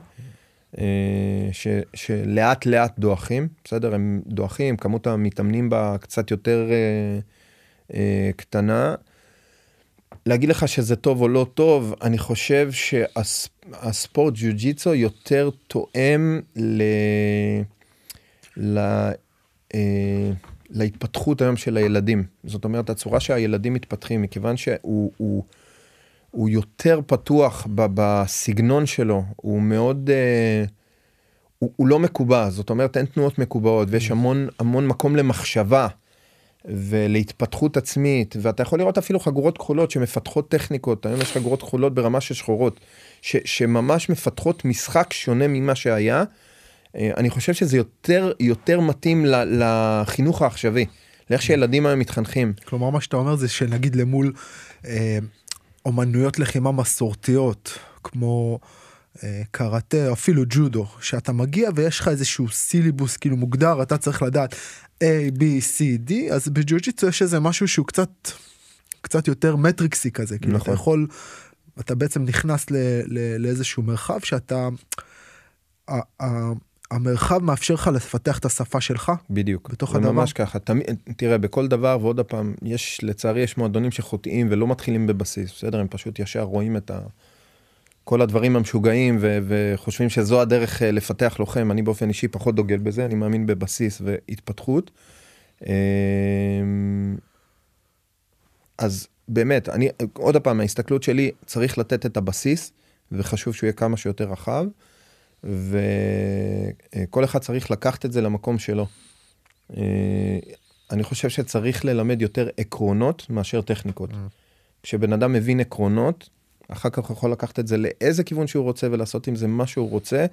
שלאט לאט דוחים, בסדר? הם דוחים, כמות המתאמנים בה קצת יותר קטנה, להגיד לך שזה טוב או לא טוב, אני חושב שהספורט ג'יוג'יטסו יותר תואם להתפתחות היום של הילדים. זאת אומרת, הצורה שהילדים מתפתחים, מכיוון שהוא יותר פתוח בסגנון שלו, הוא מאוד, הוא לא מקובע, זאת אומרת, אין תנועות מקובעות, ויש המון מקום למחשבה, ולהתפתחות עצמית, ואתה יכול לראות אפילו חגורות כחולות שמפתחות טכניקות, היום יש חגורות כחולות ברמה של שחורות, שממש מפתחות משחק שונה ממה שהיה, אני חושב שזה יותר מתאים לחינוך העכשווי, לאיך שילדים היום מתחנכים. כלומר, מה שאתה אומר זה שנגיד למול אומנויות לחימה מסורתיות, כמו קראטה, אפילו ג'ודו, שאתה מגיע ויש לך איזשהו סיליבוס כאילו מוגדר, אתה צריך לדעת A, B, C, D, אז בג'יוג'יטסו יש איזה משהו שהוא קצת יותר מטריקסי כזה, כאילו אתה יכול, אתה בעצם נכנס לאיזשהו מרחב שאתה, המרחב מאפשר לך לפתח את השפה שלך. בדיוק, זה ממש ככה, תראה, בכל דבר ועוד הפעם, יש לצערי, יש מועדונים שחוטאים ולא מתחילים בבסיס, בסדר, הם פשוט ישר רואים את כל הדברים המשוגעים, וחושבים שזו הדרך לפתח לוחם, אני באופן אישי פחות דוגל בזה, אני מאמין בבסיס והתפתחות. אז באמת, עוד הפעם, ההסתכלות שלי, צריך לתת את הבסיס, וחשוב שהוא יהיה כמה שיותר רחב, וכל אחד צריך לקחת את זה למקום שלו. אני חושב שצריך ללמד יותר עקרונות, מאשר טכניקות. כשבן אדם מבין עקרונות, אחר כך יכול לקחת את זה לאיזה כיוון שהוא רוצה, ולעשות עם זה מה שהוא רוצה,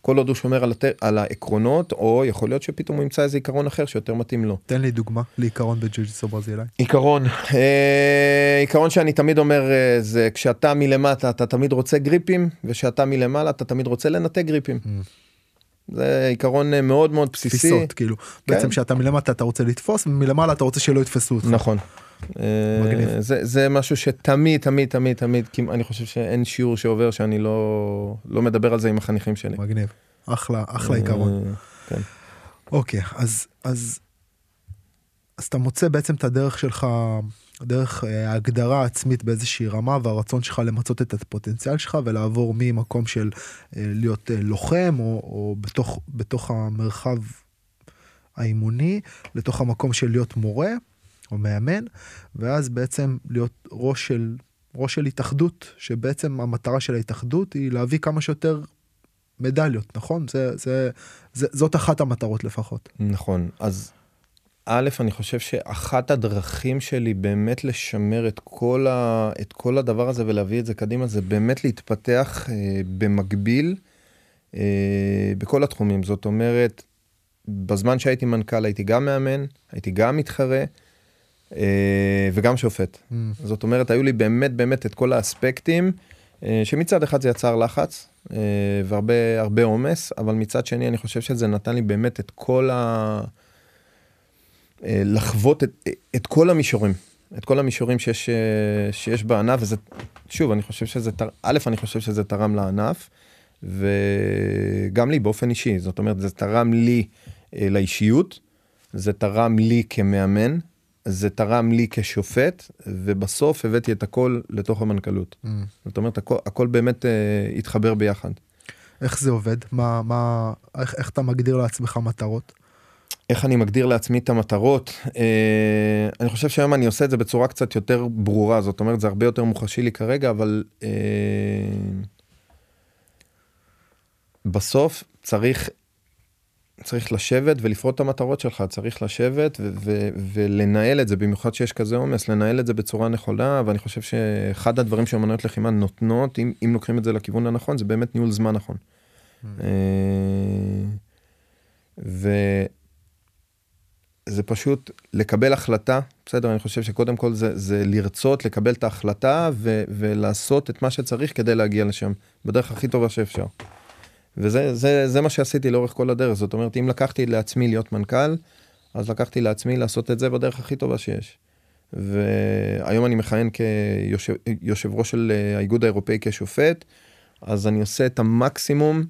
כל עוד הוא שומר על העקרונות, או יכול להיות שפתאום הוא ימצא איזה עיקרון אחר, שיותר מתאים לו. תן לי דוגמה לעיקרון בג'יוג'יטסו ברזילאי. עיקרון שאני תמיד אומר, זה כשאתה מלמטה, אתה תמיד רוצה גריפים, וכשאתה מלמעלה, אתה תמיד רוצה לנתק גריפים. זה עיקרון מאוד מאוד בסיסי. תפיסות, כאילו. בעצם שאתה מלמטה, אתה רוצה לתפוס, ומלמעלה אתה רוצה שלא יתפסו אותך. נכון. זה משהו שתמיד, תמיד, תמיד, תמיד, אני חושב שאין שיעור שעובר שאני לא מדבר על זה עם החניכים שלי. מגניב, אחלה עיקרון. אוקיי, אז אתה מוצא בעצם את הדרך שלך, דרך ההגדרה העצמית באיזושהי רמה, והרצון שלך למצות את הפוטנציאל שלך, ולעבור ממקום של להיות לוחם, או בתוך המרחב האימוני, לתוך המקום של להיות מורה, או מאמן, ואז בעצם להיות ראש של התאחדות, שבעצם המטרה של ההתאחדות היא להביא כמה שיותר מדליות, נכון? זאת אחת המטרות לפחות. נכון, אז א', אני חושב שאחת הדרכים שלי באמת לשמר את כל הדבר הזה ולהביא את זה קדימה, זה באמת להתפתח במקביל בכל התחומים. זאת אומרת, בזמן שהייתי מנכ"ל הייתי גם מאמן, הייתי גם מתחרה, וגם שופט. זאת אומרת, היו לי באמת, באמת את כל האספקטים, שמצד אחד זה יצר לחץ, והרבה, הרבה עומס, אבל מצד שני, אני חושב שזה נתן לי באמת את כל לחוות את כל המישורים, את כל המישורים שיש בענף, וזה, שוב, אני חושב שזה, א', אני חושב שזה תרם לענף, וגם לי באופן אישי, זאת אומרת, זה תרם לי לאישיות, זה תרם לי כמאמן, זה תרם לי כשופט, ובסוף הבאתי את הכל לתוך המנכלות. זאת אומרת, הכל באמת התחבר ביחד. איך זה עובד? איך אתה מגדיר לעצמך מטרות? איך אני מגדיר לעצמי את המטרות, אני חושב שהיום אני עושה את זה בצורה קצת יותר ברורה, זאת אומרת, זה הרבה יותר מוחשי לי כרגע, אבל בסוף צריך לשבת ולפרוט את המטרות שלך, צריך לשבת ולנהל את זה, במיוחד שיש כזה אומס, לנהל את זה בצורה נכונה, ואני חושב שאחד הדברים שהאמנויות לחימה נותנות, אם לוקחים את זה לכיוון הנכון, זה באמת ניהול זמן נכון. זה פשוט לקבל החלטה, בסדר, אני חושב שקודם כל זה לרצות, לקבל את ההחלטה, ולעשות את מה שצריך כדי להגיע לשם, בדרך הכי טובה שאפשר. וזה מה שעשיתי לאורך כל הדרך, זאת אומרת, אם לקחתי לעצמי להיות מנכ"ל, אז לקחתי לעצמי לעשות את זה בדרך הכי טובה שיש. והיום אני מכהן כיושב ראש של האיגוד האירופאי כשופט, אז אני עושה את המקסימום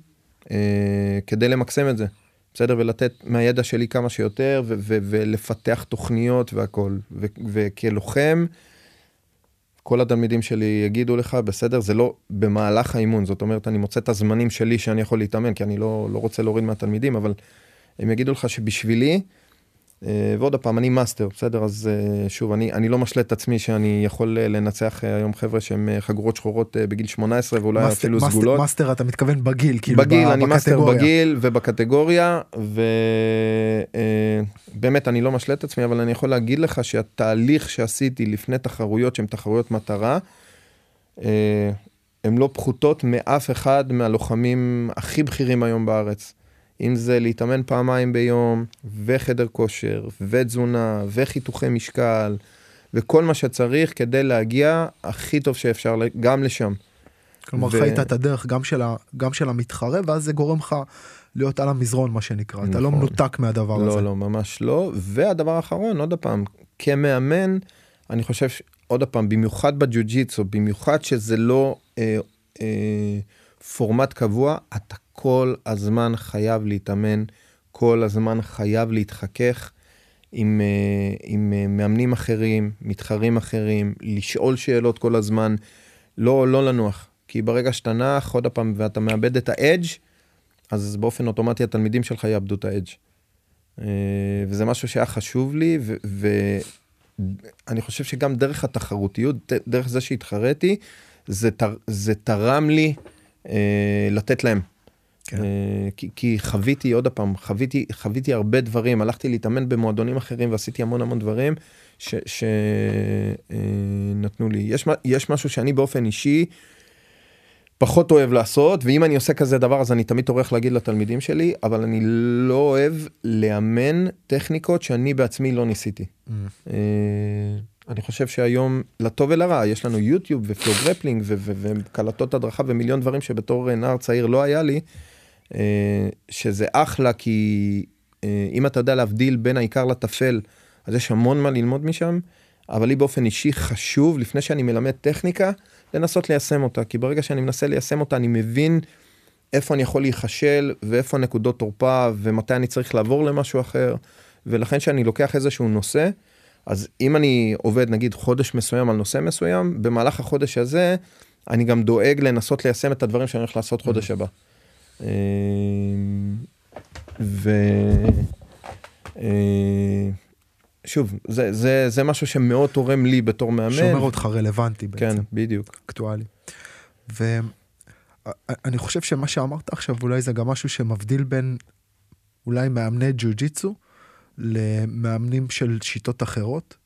כדי למקסם את זה. בסדר, ולתת מהידע שלי כמה שיותר, ולפתח תוכניות והכל. וכלוחם, כל התלמידים שלי יגידו לך, בסדר, זה לא במהלך האימון, זאת אומרת, אני מוצא את הזמנים שלי שאני יכול להתאמן, כי אני לא רוצה להוריד מהתלמידים, אבל הם יגידו לך שבשבילי, ועוד הפעם, אני מאסטר, בסדר, אז שוב, אני לא משלה את עצמי שאני יכול לנצח היום חבר'ה שהם חגורות שחורות בגיל 18, ואולי אפילו סגולות. מאסטר, אתה מתכוון בגיל, כאילו בגיל, אני מאסטר בגיל ובקטגוריה, ובאמת אני לא משלה את עצמי, אבל אני יכול להגיד לך שהתהליך שעשיתי לפני תחרויות, שהן תחרויות מטרה, הן לא פחותות מאף אחד מהלוחמים הכי בכירים היום בארץ. אם זה להתאמן פעמיים ביום, וחדר כושר, ותזונה, וחיתוכי משקל, וכל מה שצריך כדי להגיע הכי טוב שאפשר גם לשם. כלומר, חיית את הדרך גם של המתחרה, ואז זה גורם לך להיות על המזרון, מה שנקרא. אתה לא מנותק מהדבר הזה. לא, ממש לא. והדבר האחרון, עוד הפעם, כמאמן, אני חושב, עוד הפעם, במיוחד בג'יוג'יטסו, במיוחד שזה לא פורמט קבוע, אתה כל הזמן חייב להתאמן, כל הזמן חייב להתחכך עם מאמנים אחרים, מתחרים אחרים, לשאול שאלות כל הזמן, לא לנוח. כי ברגע שתנח, עוד הפעם, ואתה מאבד את האדג', אז באופן אוטומטי התלמידים שלך יאבדו את האדג'. וזה משהו שהיה חשוב לי, ואני חושב שגם דרך התחרותיות, דרך זה שהתחרתי, זה תרם לי לתת להם. כי חוויתי, עוד הפעם, חוויתי הרבה דברים, הלכתי להתאמן במועדונים אחרים ועשיתי המון דברים שנתנו לי. יש משהו שאני באופן אישי פחות אוהב לעשות, ואם אני עושה כזה דבר אז אני תמיד עורך להגיד לתלמידים שלי, אבל אני לא אוהב לאמן טכניקות שאני בעצמי לא ניסיתי. אני חושב שהיום, לטוב ולרע, יש לנו יוטיוב ופלוג רפלינג וקלטות הדרכה ומיליון דברים שבתור נער צעיר לא היה לי, שזה אחלה, כי אם אתה יודע להבדיל בין העיקר לטפל, אז יש המון מה ללמוד משם, אבל לי באופן אישי חשוב, לפני שאני מלמד טכניקה, לנסות ליישם אותה, כי ברגע שאני מנסה ליישם אותה, אני מבין איפה אני יכול להיחשל, ואיפה נקודות תורפה, ומתי אני צריך לעבור למשהו אחר, ולכן שאני לוקח איזשהו נושא, אז אם אני עובד, נגיד, חודש מסוים על נושא מסוים, במהלך החודש הזה, אני גם דואג לנסות ליישם את הדברים שאני הולך לעשות חודש הבא. שוב, זה משהו שמאוד תורם לי בתור מאמן. שומר אותך רלוונטי בעצם. כן, בדיוק. אקטואלי. ואני חושב שמה שאמרת עכשיו, אולי זה גם משהו שמבדיל בין, אולי מאמני ג'יוג'יטסו, למאמנים של שיטות אחרות.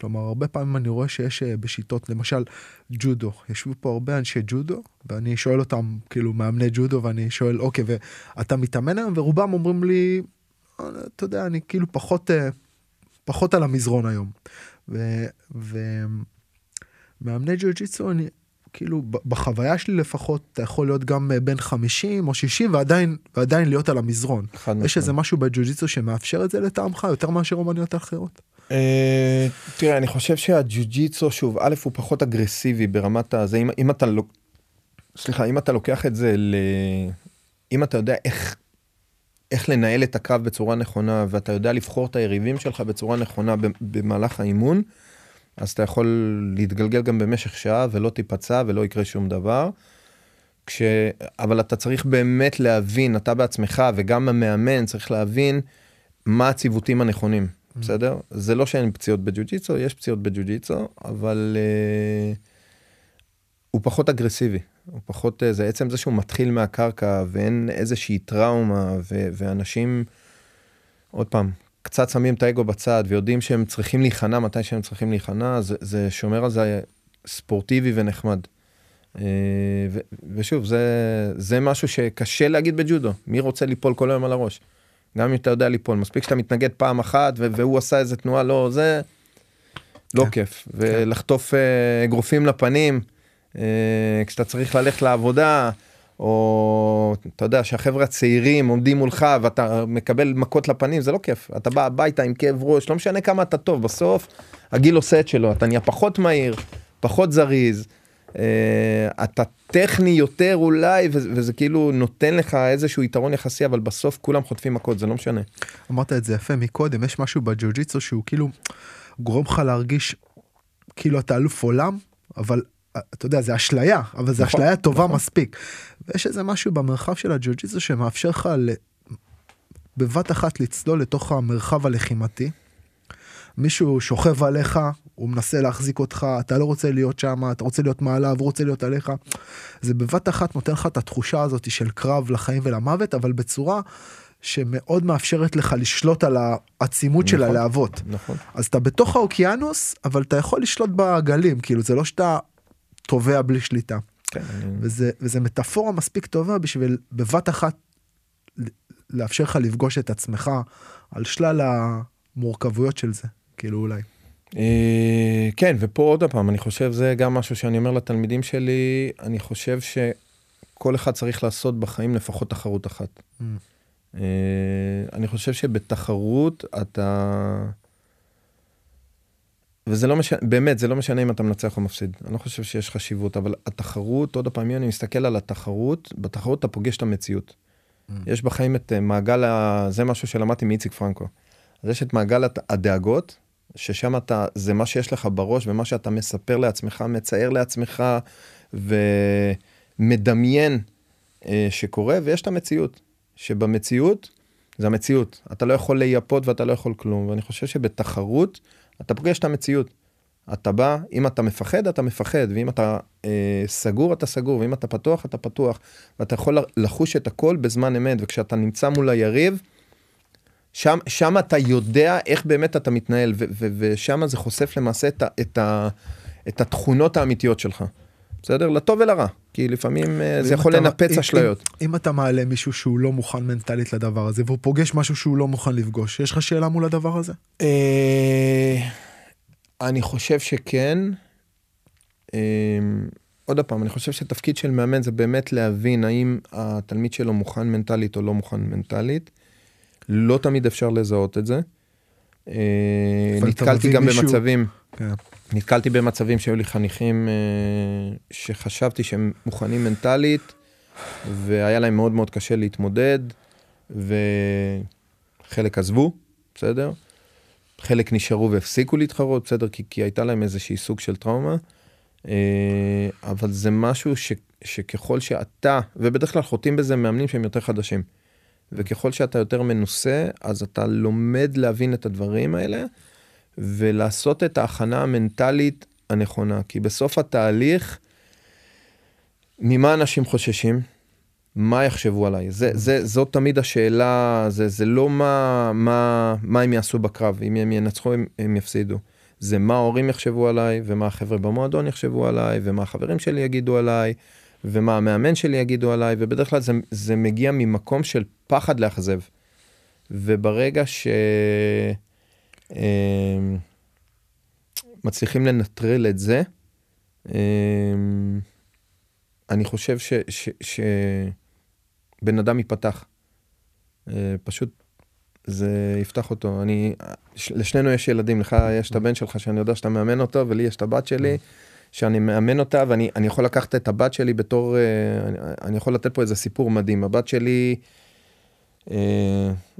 כלומר, הרבה פעמים אני רואה שיש בשיטות, למשל, ג'ודו. ישבו פה הרבה אנשי ג'ודו, ואני שואל אותם, כאילו, מאמני ג'ודו, ואני שואל, אוקיי, ואתה מתאמן היום? ורובם אומרים לי, אתה יודע, אני כאילו פחות על המזרון היום. ומאמני ג'יוג'יטסו, אני כאילו, בחוויה שלי לפחות, אתה יכול להיות גם בין 50 או 60, ועדיין להיות על המזרון. יש איזה משהו בג'יוג'יטסו שמאפשר את זה לטעמך, יותר מאשר אומניות אחרות? תראה, אני חושב שהג'יוג'יטסו, שוב, א' הוא פחות אגרסיבי ברמת הזה, אם אתה לוקח את זה, אם אתה יודע איך לנהל את הקרב בצורה נכונה, ואתה יודע לבחור את היריבים שלך בצורה נכונה במהלך האימון, אז אתה יכול להתגלגל גם במשך שעה, ולא תיפצע, ולא יקרה שום דבר. אבל אתה צריך באמת להבין, אתה בעצמך, וגם המאמן צריך להבין, מה הציוותים הנכונים, בסדר? זה לא שאין פציעות בג'יוג'יטסו, יש פציעות בג'יוג'יטסו, אבל הוא פחות אגרסיבי, הוא פחות, זה עצם זה שהוא מתחיל מהקרקע, ואין איזושהי טראומה, ואנשים, עוד פעם, קצת שמים את האגו בצד, ויודעים שהם צריכים להיכנע, מתי שהם צריכים להיכנע, זה שומר על זה ספורטיבי ונחמד. ושוב, זה משהו שקשה להגיד בג'ודו, מי רוצה ליפול כל היום על הראש? גם אם אתה יודע ליפול, מספיק שאתה מתנגד פעם אחת, והוא עשה איזה תנועה, לא, זה לא כיף. ולחטוף אגרופים לפנים, כשאתה צריך ללכת לעבודה, או אתה יודע שהחבר'ה הצעירים עומדים מולך, ואתה מקבל מכות לפנים, זה לא כיף. אתה בא הביתה עם כאב ראש, לא משנה כמה אתה טוב, בסוף הגיל עושה את שלו, אתה נהיה פחות מהיר, פחות זריז, אתה טכני יותר אולי, וזה כאילו נותן לך איזשהו יתרון יחסי, אבל בסוף כולם חוטפים מכות, זה לא משנה. אמרת את זה יפה מקודם, יש משהו בג'יוג'יטסו שהוא כאילו גורם לך להרגיש כאילו אתה אלוף עולם, אבל אתה יודע, זה אשליה, אבל זה אשליה טובה מספיק. ויש איזה משהו במרחב של הג'יוג'יטסו שמאפשר לך בבת אחת לצלול לתוך המרחב הלחימתי, מישהו שוכב עליך, הוא מנסה להחזיק אותך, אתה לא רוצה להיות שם, אתה רוצה להיות מעליו, רוצה להיות עליך. זה בבת אחת נותן לך את התחושה הזאת של קרב לחיים ולמוות, אבל בצורה שמאוד מאפשרת לך לשלוט על העצימות של הלהבות. אז אתה בתוך האוקיינוס, אבל אתה יכול לשלוט בגלים, כאילו זה לא שאתה טובע בלי שליטה. וזה מטאפורה מספיק טובה בשביל בבת אחת לאפשר לך לפגוש את עצמך על שלל המורכבויות של זה, כאילו אולי. כן, ופה עוד הפעם, אני חושב זה גם משהו שאני אומר לתלמידים שלי, אני חושב שכל אחד צריך לעשות בחיים לפחות תחרות אחת. אני חושב שבתחרות אתה... וזה לא משנה, באמת, זה לא משנה אם אתה מנצח או מפסיד. אני לא חושב שיש חשיבות, אבל התחרות, עוד הפעמים אני מסתכל על התחרות, בתחרות אתה פוגש את המציאות. יש בחיים את מעגל, זה משהו שלמדתי מאיציק פרנקו. אז יש את מעגל הדאגות, ששם אתה, זה מה שיש לך בראש, ומה שאתה מספר לעצמך, מצייר לעצמך, ומדמיין שקורה, ויש את המציאות. שבמציאות, זה המציאות. אתה לא יכול לייפות ואתה לא יכול כלום. ואני חושב שבתחרות, אתה פוגש את המציאות. אתה בא, אם אתה מפחד, אתה מפחד, ואם אתה סגור, אתה סגור, ואם אתה פתוח, אתה פתוח, ואתה יכול לחוש את הכל בזמן אמת, וכשאתה נמצא מול היריב, שם אתה יודע איך באמת אתה מתנהל, ושם זה חושף למעשה את התכונות האמיתיות שלך. בסדר? לטוב ולרע, כי לפעמים זה יכול לנפץ אשליות. אם אתה מעלה מישהו שהוא לא מוכן מנטלית לדבר הזה, והוא פוגש משהו שהוא לא מוכן לפגוש, יש לך שאלה מול הדבר הזה? אני חושב שכן. עוד פעם, אני חושב שתפקיד של מאמן זה באמת להבין האם התלמיד שלו מוכן מנטלית או לא מוכן מנטלית. לא תמיד אפשר לזהות את זה. נתקלתי גם במצבים... נתקלתי במצבים שהיו לי חניכים שחשבתי שהם מוכנים מנטלית, והיה להם מאוד מאוד קשה להתמודד, וחלק עזבו, בסדר? חלק נשארו והפסיקו להתחרות, בסדר? כי הייתה להם איזושהי סוג של טראומה, אבל זה משהו שככל שאתה, ובדרך כלל חוטאים בזה מאמנים שהם יותר חדשים, וככל שאתה יותר מנוסה, אז אתה לומד להבין את הדברים האלה, ולעשות את ההכנה המנטלית הנכונה, כי בסוף התהליך, ממה אנשים חוששים? מה יחשבו עליי? זאת תמיד השאלה, זה לא מה הם יעשו בקרב, אם הם ינצחו, הם יפסידו. זה מה ההורים יחשבו עליי, ומה החבר'ה במועדון יחשבו עליי, ומה החברים שלי יגידו עליי, ומה המאמן שלי יגידו עליי, ובדרך כלל זה מגיע ממקום של פחד לאכזב. וברגע ש... מצליחים לנטרל את זה, אני חושב שבן אדם ייפתח, פשוט זה יפתח אותו. לשנינו יש ילדים, לך יש את הבן שלך שאני יודע שאתה מאמן אותו, ולי יש את הבת שלי שאני מאמן אותה, ואני יכול לקחת את הבת שלי בתור, אני יכול לתת פה איזה סיפור מדהים. הבת שלי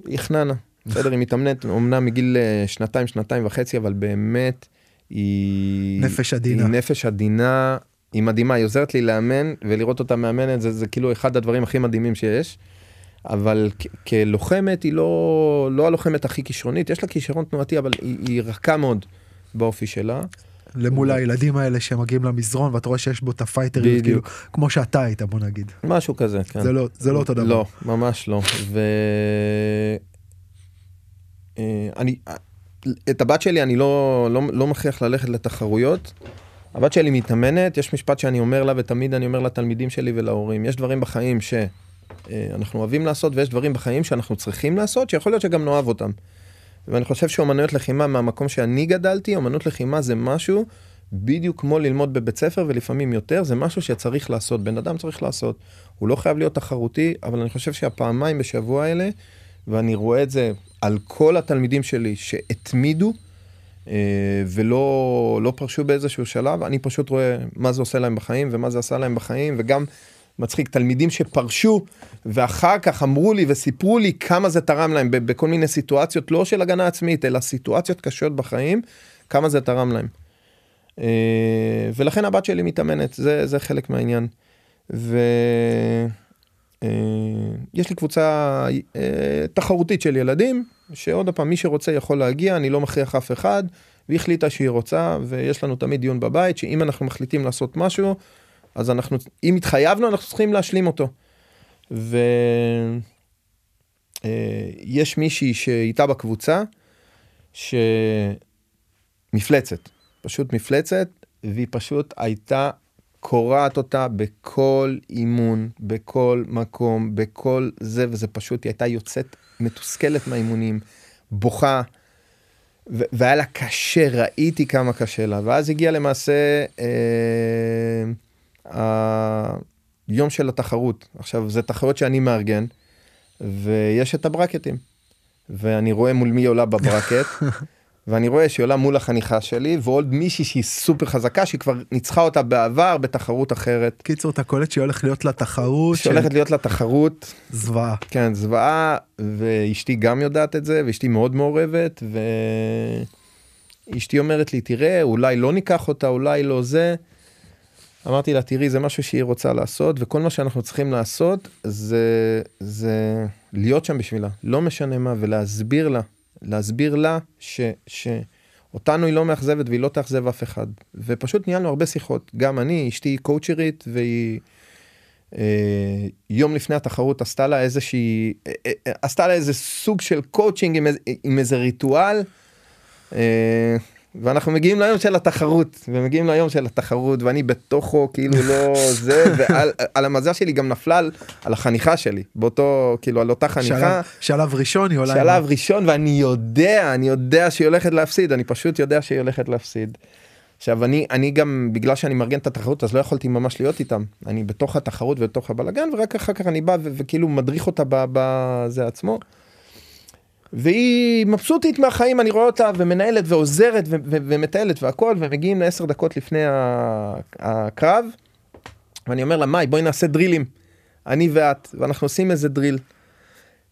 היא חננה, בסדר, היא מתאמנת, אומנם מגיל שנתיים וחצי, אבל באמת היא... נפש עדינה. היא נפש עדינה, היא מדהימה, היא עוזרת לי לאמן, ולראות אותה מאמנת, זה כאילו אחד הדברים הכי מדהימים שיש, אבל כלוחמת היא לא הלוחמת הכי כישרונית, יש לה כישרון תנועתי, אבל היא רכה מאוד באופי שלה. למול הילדים האלה שמגיעים למזרון, ואת רואה שיש בו את הפייטרים, כאילו, כמו שאתה היית, בוא נגיד. משהו כזה, כן. זה לא אותו דבר. לא, ממש לא. את הבת שלי אני לא מכריח ללכת לתחרויות, הבת שלי מתאמנת, יש משפט שאני אומר לה, ותמיד אני אומר לתלמידים שלי ולהורים, יש דברים בחיים שאנחנו אוהבים לעשות, ויש דברים בחיים שאנחנו צריכים לעשות, שיכול להיות שגם נאהב אותם. ואני חושב שאומנויות לחימה, מהמקום שאני גדלתי, אומנות לחימה זה משהו בדיוק כמו ללמוד בבית ספר, ולפעמים יותר, זה משהו שצריך לעשות, בן אדם צריך לעשות, הוא לא חייב להיות תחרותי, אבל אני חושב שהפעמיים בשבוע האלה, ואני רואה את זה על כל התלמידים שלי שהתמידו, ולא פרשו באיזשהו שלב, אני פשוט רואה מה זה עושה להם בחיים, ומה זה עשה להם בחיים, וגם מצחיק, תלמידים שפרשו, ואחר כך אמרו לי וסיפרו לי כמה זה תרם להם, בכל מיני סיטואציות, לא של הגנה עצמית, אלא סיטואציות קשות בחיים, כמה זה תרם להם. ולכן הבת שלי מתאמנת, זה חלק מהעניין. יש לי קבוצה תחרותית של ילדים, שעוד הפעם מי שרוצה יכול להגיע, אני לא מכריח אף אחד, והיא החליטה שהיא רוצה, ויש לנו תמיד דיון בבית, שאם אנחנו מחליטים לעשות משהו, אז אנחנו, אם התחייבנו, אנחנו צריכים להשלים אותו. ויש מישהי שאיתה בקבוצה, שמפלצת, פשוט מפלצת, והיא פשוט הייתה קוראת אותה בכל אימון, בכל מקום, בכל זה, וזה פשוט, היא הייתה יוצאת מתוסכלת מהאימונים, בוכה, והיה לה קשה, ראיתי כמה קשה לה, ואז הגיע למעשה היום של התחרות. עכשיו, זה תחרות שאני מארגן, ויש את הברקטים, ואני רואה מול מי עולה בברקט, ואני רואה שהיא עולה מול החניכה שלי, ועוד מישהי שהיא סופר חזקה, שהיא כבר ניצחה אותה בעבר בתחרות אחרת. קיצור, את הקולט שהיא הולכת להיות לתחרות. שהיא הולכת להיות לתחרות. זוועה. כן, זוועה, ואשתי גם יודעת את זה, ואשתי מאוד מעורבת, ואשתי אומרת לי, תראה, אולי לא ניקח אותה, אולי לא זה. אמרתי לה, תראי, זה משהו שהיא רוצה לעשות, וכל מה שאנחנו צריכים לעשות, זה להיות שם בשבילה, לא משנה מה, ולהסביר לה. להסביר לה שאותנו היא לא מאכזבת והיא לא תאכזב אף אחד. ופשוט ניהלנו הרבה שיחות. גם אני, אשתי קואוצ'רית, והיא יום לפני התחרות עשתה לה איזה סוג של קואוצ'ינג עם איזה ריטואל, ואנחנו מגיעים ליום של התחרות, ואני בתוכו כאילו לא זה, ועל המזל שלי גם נפלה על החניכה שלי, באותו, כאילו על אותה חניכה. שלב ראשון היא עולה. שלב ראשון, ואני יודע שהיא הולכת להפסיד, אני פשוט יודע שהיא הולכת להפסיד. עכשיו, אני גם, בגלל שאני מארגן את התחרות, אז לא יכולתי ממש להיות איתם. אני בתוך התחרות ובתוך הבלגן, ורק אחר כך אני בא וכאילו מדריך אותה בזה עצמו. והיא מבסוטית מהחיים, אני רואה אותה ומנהלת ועוזרת ומטעלת והכל, ומגיעים ל10 דקות לפני הקרב, ואני אומר לה, מאי, בואי נעשה דרילים, אני ואת, ואנחנו עושים איזה דריל,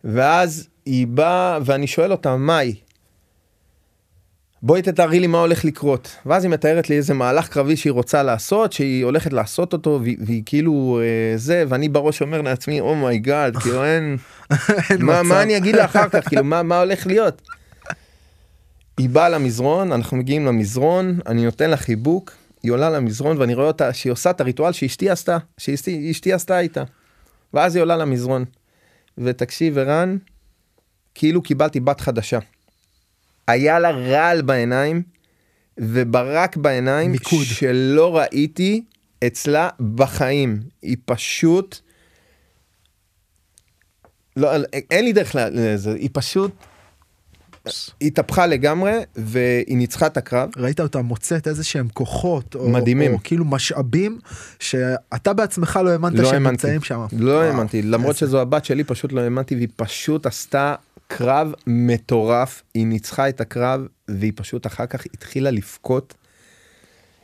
ואז היא באה, ואני שואל אותה, מאי, בואי תתארי לי מה הולך לקרות, ואז היא מתארת לי איזה מהלך קרבי שהיא רוצה לעשות, שהיא הולכת לעשות אותו, והיא כאילו זה, ואני בראש אומר לעצמי, "Oh my God", כאילו, מה אני אגיד לה אחר כך, כאילו, מה הולך להיות? היא באה למזרון, אנחנו מגיעים למזרון, אני נותן לה חיבוק, היא עולה למזרון, ואני רואה אותה, שהיא עושה את הריטואל שאשתי עשתה איתה, ואז היא עולה למזרון, ותקשיב, ערן, כאילו קיבלתי בת חדשה. היה לה רעל בעיניים, וברק בעיניים, מיקוד. שלא ראיתי אצלה בחיים. היא פשוט, לא, אין לי דרך לזה, היא פשוט, היא התהפכה לגמרי, והיא ניצחה את הקרב. ראית אותה מוצאת איזה שהם כוחות, או כאילו משאבים, שאתה בעצמך לא האמנת שהם נמצאים שם. לא האמנתי, למרות שזו הבת שלי, פשוט לא האמנתי, והיא פשוט עשתה, קרב מטורף, היא ניצחה את הקרב, והיא פשוט אחר כך התחילה לפקות,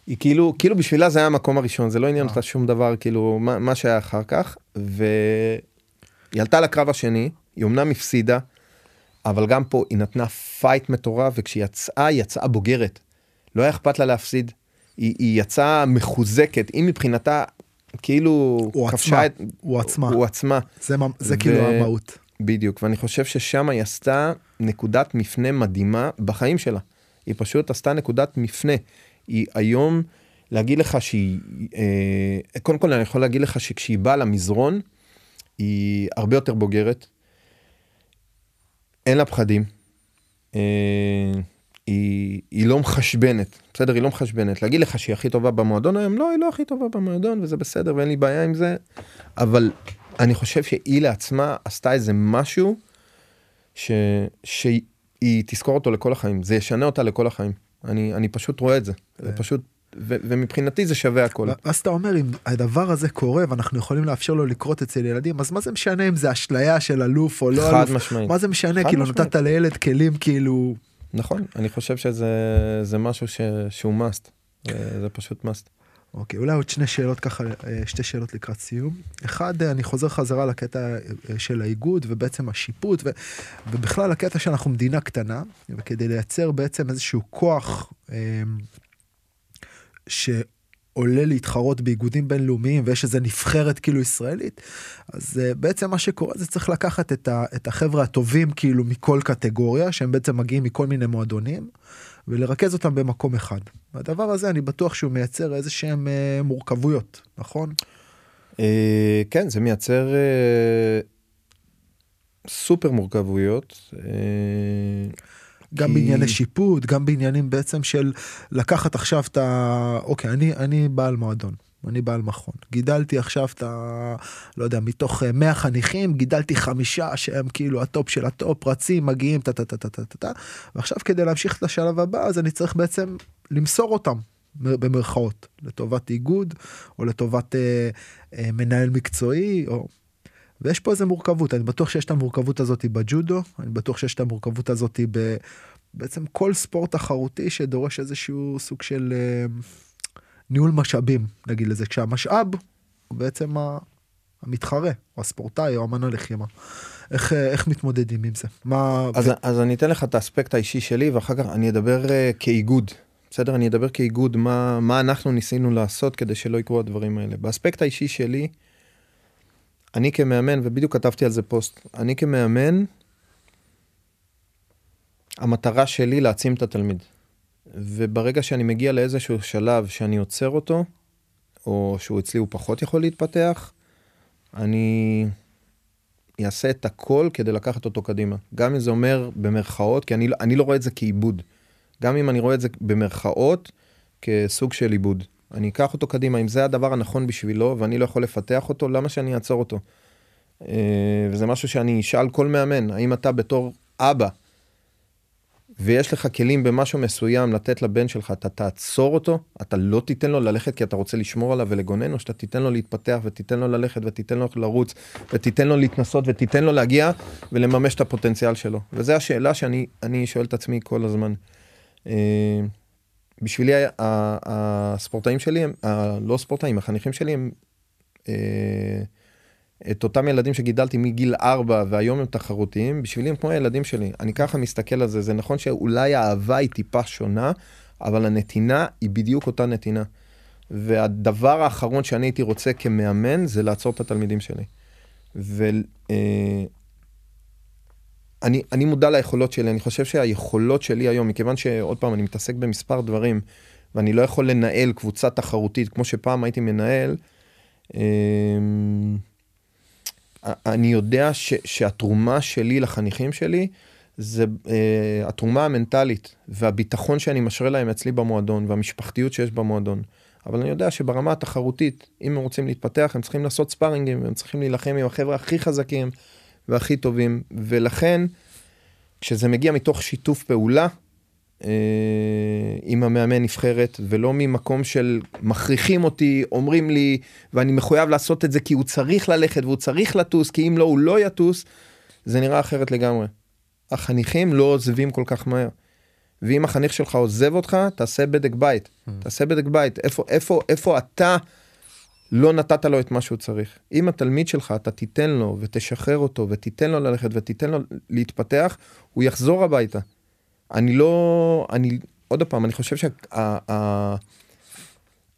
היא כאילו בשבילה זה היה המקום הראשון, זה לא עניין אותה שום דבר, כאילו, מה שהיה אחר כך, והיא עלתה לקרב השני, היא אומנם הפסידה, אבל גם פה היא נתנה פייט מטורף, וכשהיא יצאה, היא יצאה בוגרת, לא היה אכפת לה להפסיד, היא יצאה מחוזקת, היא מבחינתה כאילו כבשה את... הוא עצמה. הוא עצמה. זה כאילו המהות. בדיוק, ואני חושב ששם היא עשתה נקודת מפנה מדהימה בחיים שלה. היא פשוט עשתה נקודת מפנה. היא היום, להגיד לך שהיא... קודם כל אני יכול להגיד לך שכשהיא באה למזרון, היא הרבה יותר בוגרת. אין לה פחדים. היא לא מחשבנת, בסדר? היא לא מחשבנת. להגיד לך שהיא הכי טובה במועדון היום? לא, היא לא הכי טובה במועדון, וזה בסדר, ואין לי בעיה עם זה. אבל אני חושב שהיא לעצמה עשתה איזה משהו שהיא תזכור אותו לכל החיים. זה ישנה אותה לכל החיים. אני פשוט רואה את זה. זה פשוט, ומבחינתי זה שווה הכל. אז אתה אומר, אם הדבר הזה קורה, ואנחנו יכולים לאפשר לו לקרות אצל ילדים, אז מה זה משנה אם זה אשליה של אלוף או לא אלוף? מה זה משנה? כאילו נתת לילד כלים כאילו... נכון, אני חושב שזה משהו שהוא מאסט, זה פשוט מאסט. אוקיי, אולי עוד שני שאלות ככה, שתי שאלות לקראת סיום. אחד, אני חוזר חזרה לקטע של האיגוד ובעצם השיפוט, ובכלל הקטע שאנחנו מדינה קטנה, וכדי לייצר בעצם איזשהו כוח שעולה להתחרות באיגודים בינלאומיים, ויש איזו נבחרת כאילו ישראלית, אז בעצם מה שקורה זה צריך לקחת את החבר'ה הטובים כאילו מכל קטגוריה, שהם בעצם מגיעים מכל מיני מועדונים, ולרכז אותם במקום אחד. הדבר הזה אני בטוח שהוא מייצר איזה שהם מורכבויות, נכון? כן, זה מייצר סופר מורכבויות. גם בענייני שיפוט, גם בעניינים בעצם של לקחת עכשיו את ה... אוקיי, אני בעל מועדון, אני בעל מכון. גידלתי עכשיו את ה... לא יודע, מתוך 100 חניכים, גידלתי 5 שהם כאילו הטופ של הטופ, רצים, מגיעים, טה-טה-טה-טה-טה-טה. ועכשיו כדי להמשיך לשלב הבא, אז אני צריך בעצם למסור אותם במרכאות, לטובת איגוד, או לטובת מנהל מקצועי, או... ויש פה איזו מורכבות, אני בטוח שיש את המורכבות הזאת בג'ודו, אני בטוח שיש את המורכבות הזאת בעצם כל ספורט תחרותי שדורש איזשהו סוג של ניהול משאבים, נגיד לזה, כשהמשאב הוא בעצם המתחרה, או הספורטאי, או אמן הלחימה. איך מתמודדים עם זה? אז אני אתן לך את האספקט האישי שלי, ואחר כך אני אדבר כאיגוד, בסדר? אני אדבר כאיגוד, מה אנחנו ניסינו לעשות כדי שלא יקרו הדברים האלה. באספקט האישי שלי, אני כמאמן, ובדיוק כתבתי על זה פוסט, אני כמאמן, המטרה שלי להעצים את התלמיד. וברגע שאני מגיע לאיזשהו שלב שאני עוצר אותו, או שהוא אצלי הוא פחות יכול להתפתח, אני אעשה את הכל כדי לקחת אותו קדימה. גם אם זה אומר במרכאות, כי אני לא רואה את זה כאיבוד. גם אם אני רואה את זה במרכאות, כסוג של איבוד. אני אקח אותו קדימה, אם זה הדבר הנכון בשבילו, ואני לא יכול לפתח אותו, למה שאני אעצור אותו? וזה משהו שאני אשאל כל מאמן, האם אתה בתור אבא, ויש לך כלים במשהו מסוים לתת לבן שלך, אתה תעצור אותו, אתה לא תיתן לו ללכת כי אתה רוצה לשמור עליו ולגונן, או שאתה תיתן לו להתפתח ותיתן לו ללכת ותיתן לו לרוץ, ותיתן לו להתנסות ותיתן לו להגיע ולממש את הפוטנציאל שלו. וזו השאלה שאני שואל את עצמי כל הזמן. בשבילי הספורטאים שלי, לא ספורטאים, החניכים שלי הם את אותם ילדים שגידלתי מגיל 4 והיום הם תחרותיים, בשבילי הם כמו הילדים שלי. אני ככה מסתכל על זה, זה נכון שאולי האהבה היא טיפה שונה, אבל הנתינה היא בדיוק אותה נתינה. והדבר האחרון שאני הייתי רוצה כמאמן זה לעצור את התלמידים שלי. אני מודע ליכולות שלי, אני חושב שהיכולות שלי היום, מכיוון שעוד פעם אני מתעסק במספר דברים, ואני לא יכול לנהל קבוצה תחרותית, כמו שפעם הייתי מנהל, אני יודע שהתרומה שלי לחניכים שלי, זה התרומה המנטלית, והביטחון שאני משרה להם אצלי במועדון, והמשפחתיות שיש במועדון. אבל אני יודע שברמה התחרותית, אם הם רוצים להתפתח, הם צריכים לעשות ספארינגים, הם צריכים להילחם עם החבר'ה הכי חזקים, והכי טובים, ולכן, כשזה מגיע מתוך שיתוף פעולה, עם המאמן נבחרת, ולא ממקום של מכריחים אותי, אומרים לי, ואני מחויב לעשות את זה, כי הוא צריך ללכת, והוא צריך לטוס, כי אם לא, הוא לא יטוס, זה נראה אחרת לגמרי. החניכים לא עוזבים כל כך מהר. ואם החניך שלך עוזב אותך, תעשה בדק בית. תעשה בדק בית. איפה אתה... לא נתת לו את מה שהוא צריך. אם התלמיד שלך, אתה תיתן לו ותשחרר אותו, ותיתן לו ללכת, ותיתן לו להתפתח, הוא יחזור הביתה. אני לא, עוד פעם, אני חושב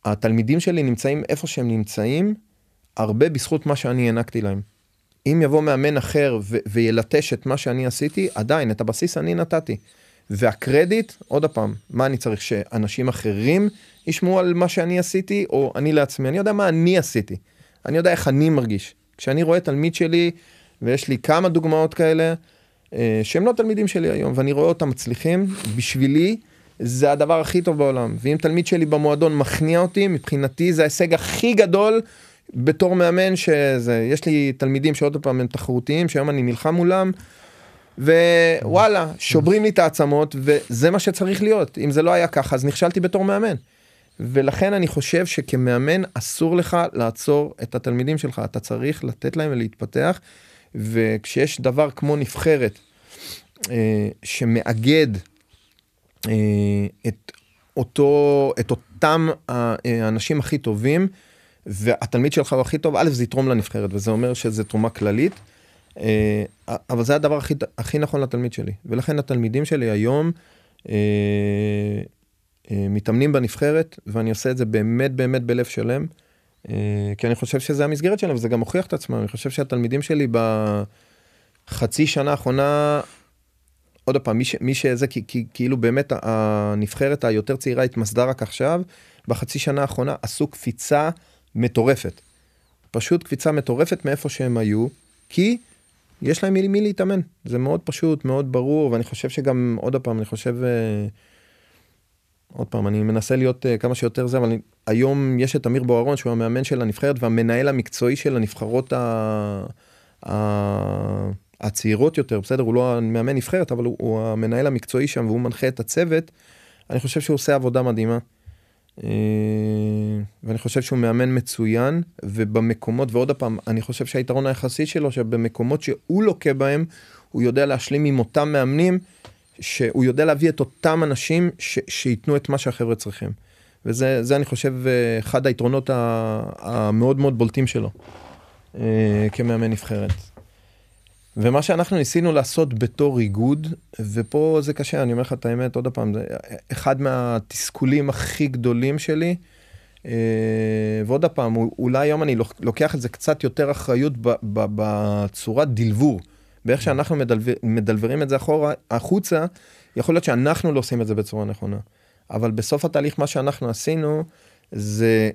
התלמידים שלי נמצאים איפה שהם נמצאים, הרבה בזכות מה שאני הענקתי להם. אם יבוא מאמן אחר וילטש את מה שאני עשיתי, עדיין, את הבסיס אני נתתי. והקרדיט, עוד הפעם, מה אני צריך שאנשים אחרים ישמעו על מה שאני עשיתי, או אני לעצמי, אני יודע מה אני עשיתי. אני יודע איך אני מרגיש. כשאני רואה תלמיד שלי, ויש לי כמה דוגמאות כאלה, שהם לא תלמידים שלי היום, ואני רואה אותם מצליחים, בשבילי, זה הדבר הכי טוב בעולם. ואם תלמיד שלי במועדון מכניע אותי, מבחינתי זה ההישג הכי גדול בתור מאמן, יש לי תלמידים שעוד פעם הם תחרותיים, שהיום אני נלחם מולם, ווואלה, שוברים לי את העצמות, וזה מה שצריך להיות. אם זה לא היה ככה, אז נכשלתי בתור מאמן. ולכן אני חושב שכמאמן אסור לך לעצור את התלמידים שלך, אתה צריך לתת להם ולהתפתח, וכשיש דבר כמו נבחרת, שמאגד את אותם האנשים הכי טובים, והתלמיד שלך הוא הכי טוב, א' זה יתרום לנבחרת, וזה אומר שזה תרומה כללית, אבל זה הדבר הכי נכון לתלמיד שלי, ולכן התלמידים שלי היום מתאמנים בנבחרת, ואני עושה את זה באמת באמת בלב שלם, כי אני חושב שזה המסגרת שלהם, וזה גם הוכיח את עצמם, אני חושב שהתלמידים שלי בחצי שנה האחרונה, עוד פעם, מי שזה, כאילו באמת הנבחרת היותר צעירה התמסדה רק עכשיו, בחצי שנה האחרונה עשו קפיצה מטורפת. פשוט קפיצה מטורפת מאיפה שהם היו, כי יש להם מי להתאמן. זה מאוד פשוט, מאוד ברור, ואני חושב שגם, עוד פעם, אני חושב, עוד פעם, אני מנסה להיות כמה שיותר זה, אבל היום יש את אמיר בוערון, שהוא המאמן של הנבחרת, והמנהל המקצועי של הנבחרות הצעירות יותר, בסדר, הוא לא המאמן נבחרת, אבל הוא המנהל המקצועי שם, והוא מנחה את הצוות. אני חושב שהוא עושה עבודה מדהימה, ואני חושב שהוא מאמן מצוין, ובמקומות, ועוד הפעם, אני חושב שהיתרון היחסי שלו, שבמקומות שהוא לוקה בהם, הוא יודע להשלים עם אותם מאמנים, שהוא יודע להביא את אותם אנשים, שיתנו את מה שהחבר'ה צריכים. וזה, אני חושב, אחד היתרונות המאוד מאוד בולטים שלו, כמאמן נבחרת. ומה שאנחנו ניסינו לעשות בתור איגוד, ופה זה קשה, אני אומר לך את האמת, עוד הפעם, זה אחד מהתסכולים הכי גדולים שלי, ועוד הפעם, אולי היום אני לוקח את זה קצת יותר אחריות בצורת דלבור, באיך שאנחנו מדלברים את זה החוצה, יכול להיות שאנחנו לא עושים את זה בצורה נכונה, אבל בסוף התהליך מה שאנחנו עשינו, זה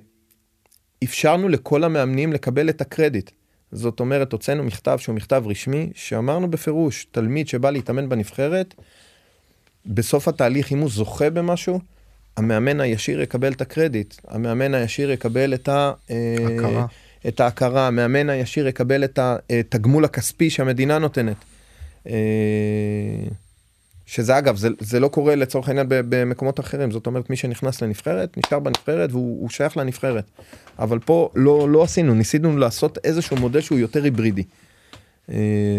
אפשרנו לכל המאמנים לקבל את הקרדיט, זאת אומרת, הוצאנו מכתב שהוא מכתב רשמי, שאמרנו בפירוש, תלמיד שבא להתאמן בנבחרת, בסוף התהליך, אם הוא זוכה במשהו, המאמן הישיר יקבל את הקרדיט, המאמן הישיר יקבל את ההכרה, המאמן הישיר יקבל את התגמול הכספי שהמדינה נותנת. שזה אגב, זה לא קורה לצורך העניין במקומות אחרים, זאת אומרת, מי שנכנס לנבחרת, נשאר בנבחרת, והוא שייך לנבחרת. אבל פה לא עשינו, ניסינו לעשות איזשהו מודל שהוא יותר היברידי.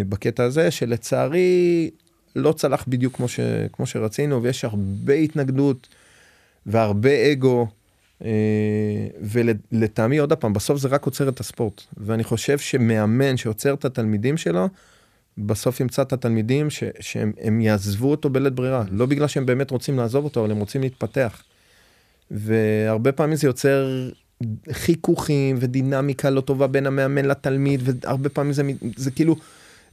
בקטע הזה, שלצערי לא צלח בדיוק כמו שרצינו, ויש הרבה התנגדות, והרבה אגו, ולטעמי עוד הפעם, בסוף זה רק עוצר את הספורט. ואני חושב שמאמן שעוצר את התלמידים שלו, בסוף ימצא את התלמידים שהם יעזבו אותו בלית ברירה, לא בגלל שהם באמת רוצים לעזוב אותו, אבל הם רוצים להתפתח. והרבה פעמים זה יוצר חיכוכים ודינמיקה לא טובה בין המאמן לתלמיד, והרבה פעמים זה כאילו,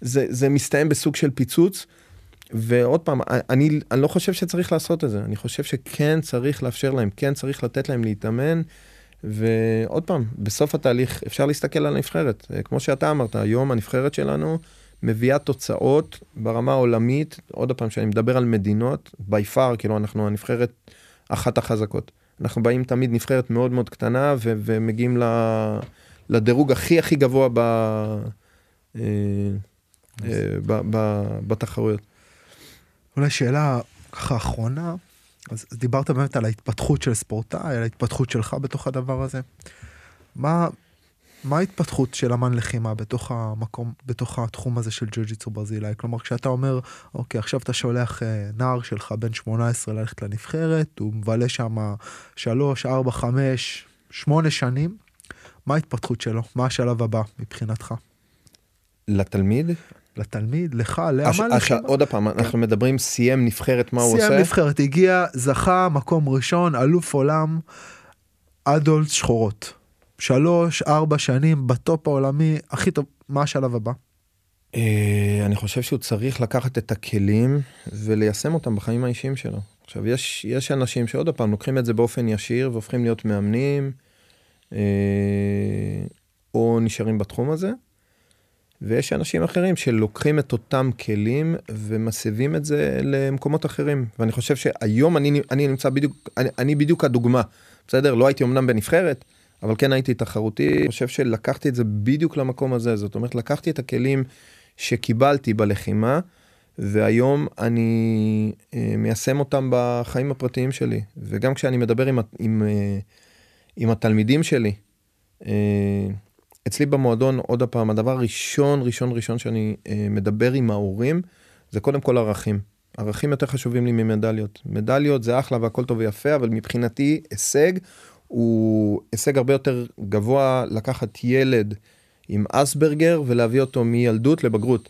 זה מסתיים בסוג של פיצוץ, ועוד פעם, אני לא חושב שצריך לעשות את זה, אני חושב שכן צריך לאפשר להם, כן צריך לתת להם להתאמן, ועוד פעם, בסוף התהליך אפשר להסתכל על הנבחרת, כמו שאתה אמרת, היום הנבחרת שלנו, מביאה תוצאות ברמה העולמית, עוד הפעם שאני מדבר על מדינות, בייפר, כאילו אנחנו הנבחרת אחת החזקות. אנחנו באים תמיד נבחרת מאוד מאוד קטנה, ומגיעים לדירוג הכי הכי גבוה בתחרויות. אולי שאלה ככה אחרונה, אז דיברת באמת על ההתפתחות של ספורטאי, על ההתפתחות שלך בתוך הדבר הזה. מה ההתפתחות של אמן לחימה בתוך המקום, בתוך התחום הזה של ג'יוג'יטסו ברזילאי? כלומר, כשאתה אומר, אוקיי, עכשיו אתה שולח נער שלך בין 18 ללכת לנבחרת, הוא מבלה שם 3, 4, 5, 8 שנים, מה ההתפתחות שלו? מה השלב הבא מבחינתך? לתלמיד? לתלמיד, לך, לאמן לחימה. עוד הפעם, אנחנו מדברים, סיים נבחרת, מה הוא עושה? סיים נבחרת, הגיע, זכה, מקום ראשון, אלוף עולם, אדולט שחורות. 3-4 שנים בטופ העולמי, הכי טוב, מה השלב הבא? אני חושב שהוא צריך לקחת את הכלים וליישם אותם בחיים האישיים שלו. עכשיו, יש אנשים שעוד הפעם לוקחים את זה באופן ישיר והופכים להיות מאמנים, או נשארים בתחום הזה, ויש אנשים אחרים שלוקחים את אותם כלים ומסבים את זה למקומות אחרים. ואני חושב שהיום אני נמצא בדיוק, אני בדיוק הדוגמה. בסדר, לא הייתי אמנם בנבחרת, אבל כן הייתי תחרותי. אני חושב שלקחתי את זה בדיוק למקום הזה. זאת אומרת, לקחתי את הכלים שקיבלתי בלחימה, והיום אני מיישם אותם בחיים הפרטיים שלי. וגם כשאני מדבר עם התלמידים שלי, אצלי במועדון, עוד הפעם, הדבר ראשון שאני מדבר עם ההורים, זה קודם כל ערכים. ערכים יותר חשובים לי ממדליות. מדליות זה אחלה והכל טוב ויפה, אבל מבחינתי הישג הוא הישג הרבה יותר גבוה לקחת ילד עם אסברגר ולהביא אותו מילדות לבגרות.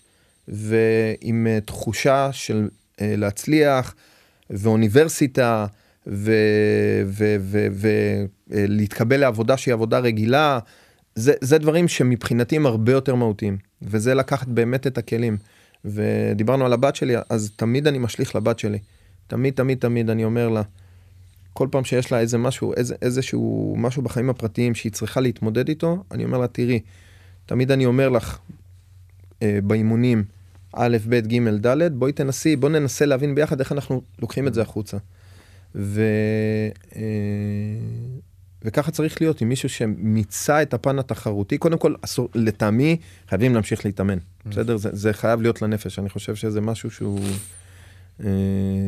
ועם תחושה של להצליח, ואוניברסיטה, ולהתקבל לעבודה שהיא עבודה רגילה, זה דברים שמבחינתי הם הרבה יותר מהותיים, וזה לקחת באמת את הכלים. ודיברנו על הבת שלי, אז תמיד אני משליך לבת שלי. תמיד אני אומר לה, כל פעם שיש לה איזה משהו, איזשהו משהו בחיים הפרטיים שהיא צריכה להתמודד איתו, אני אומר לה, תראי, תמיד אני אומר לך, באימונים א', ב', ג', ד', בואי ננסה להבין ביחד איך אנחנו לוקחים את זה החוצה. וככה צריך להיות עם מישהו שמיצה את הפן התחרותי. קודם כל, לטעמי, חייבים להמשיך להתאמן. בסדר? זה חייב להיות לנפש. אני חושב שזה משהו שהוא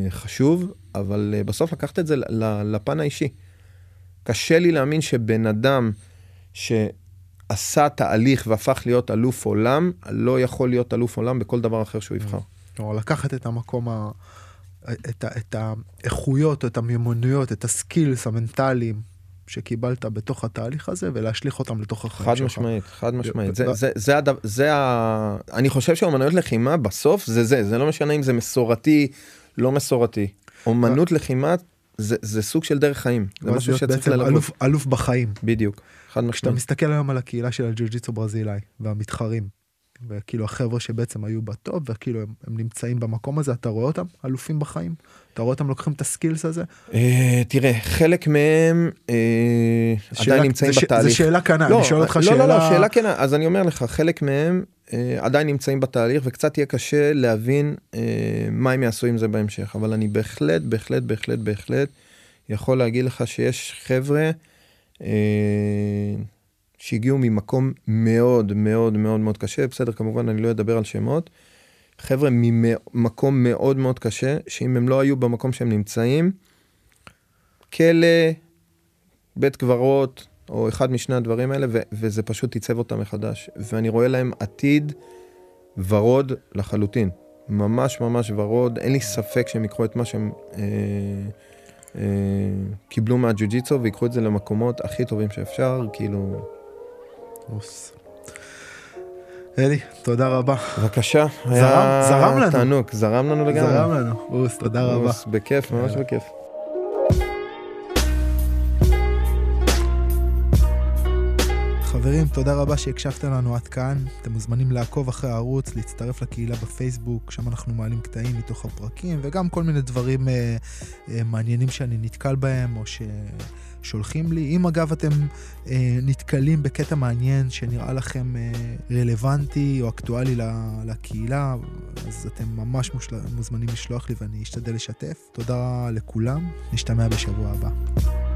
חשוב, אבל בסוף לקחת את זה לפן האישי. קשה לי להאמין שבן אדם שעשה תהליך והפך להיות אלוף עולם, לא יכול להיות אלוף עולם בכל דבר אחר שהוא יבחר. או לקחת את המקום את האיכויות, את המיומנויות, את הסקילס המנטליים שקיבלת בתוך התהליך הזה, ולהשליך אותם לתוך החיים שלך. חד משמעית. זה אני חושב שאומנויות לחימה בסוף זה לא משנה אם זה מסורתי, לא מסורתי. אומנות לחימה זה סוג של דרך חיים. זה משהו שצריך ללמוד. אלוף בחיים. בדיוק. חד משמעית. כשאתה מסתכל היום על הקהילה של הג'יוג'יטסו ברזילאי, והמתחרים, וכאילו החבר'ה שבעצם היו בטוב, וכאילו הם נמצאים במקום הזה, אתה רואה אותם אלופים בחיים? אתה רואה אותם לוקחים את הסקילס הזה? תראה, חלק מהם עדיין נמצאים בתהליך. זה שאלה קנה, אני שואל אותך שאלה... לא, שאלה קנה, אז אני אומר לך, חלק מהם עדיין נמצאים בתהליך, וקצת יהיה קשה להבין מה הם יעשו עם זה בהמשך, אבל אני בהחלט יכול להגיד לך שיש חבר'ה שהגיעו ממקום מאוד מאוד מאוד מאוד קשה, בסדר, כמובן אני לא אדבר על שמות, חבר'ה ממקום מאוד מאוד קשה, שאם הם לא היו במקום שהם נמצאים, כלא, בית קברות, או אחד משני הדברים האלה, וזה פשוט ייצב אותם מחדש, ואני רואה להם עתיד ורוד לחלוטין, ממש ורוד, אין לי ספק שהם יקחו את מה שהם קיבלו מהג'יוג'יטסו, ויקחו את זה למקומות הכי טובים שאפשר, כאילו... אלי, תודה רבה. בבקשה. זרם לנו. תענוק, זרם לנו לגמרי. זרם לנו. אוס, תודה רבה. אוס, בכיף, ממש בכיף. חברים, תודה רבה שהקשבתם לנו עד כאן. אתם מוזמנים לעקוב אחרי הערוץ, להצטרף לקהילה בפייסבוק, שם אנחנו מעלים קטעים מתוך הפרקים, וגם כל מיני דברים מעניינים שאני נתקל בהם, או ששולחים לי. אם אגב אתם נתקלים בקטע מעניין שנראה לכם רלוונטי או אקטואלי לקהילה, אז אתם ממש מוזמנים לשלוח לי ואני אשתדל לשתף. תודה לכולם, נשתמע בשבוע הבא.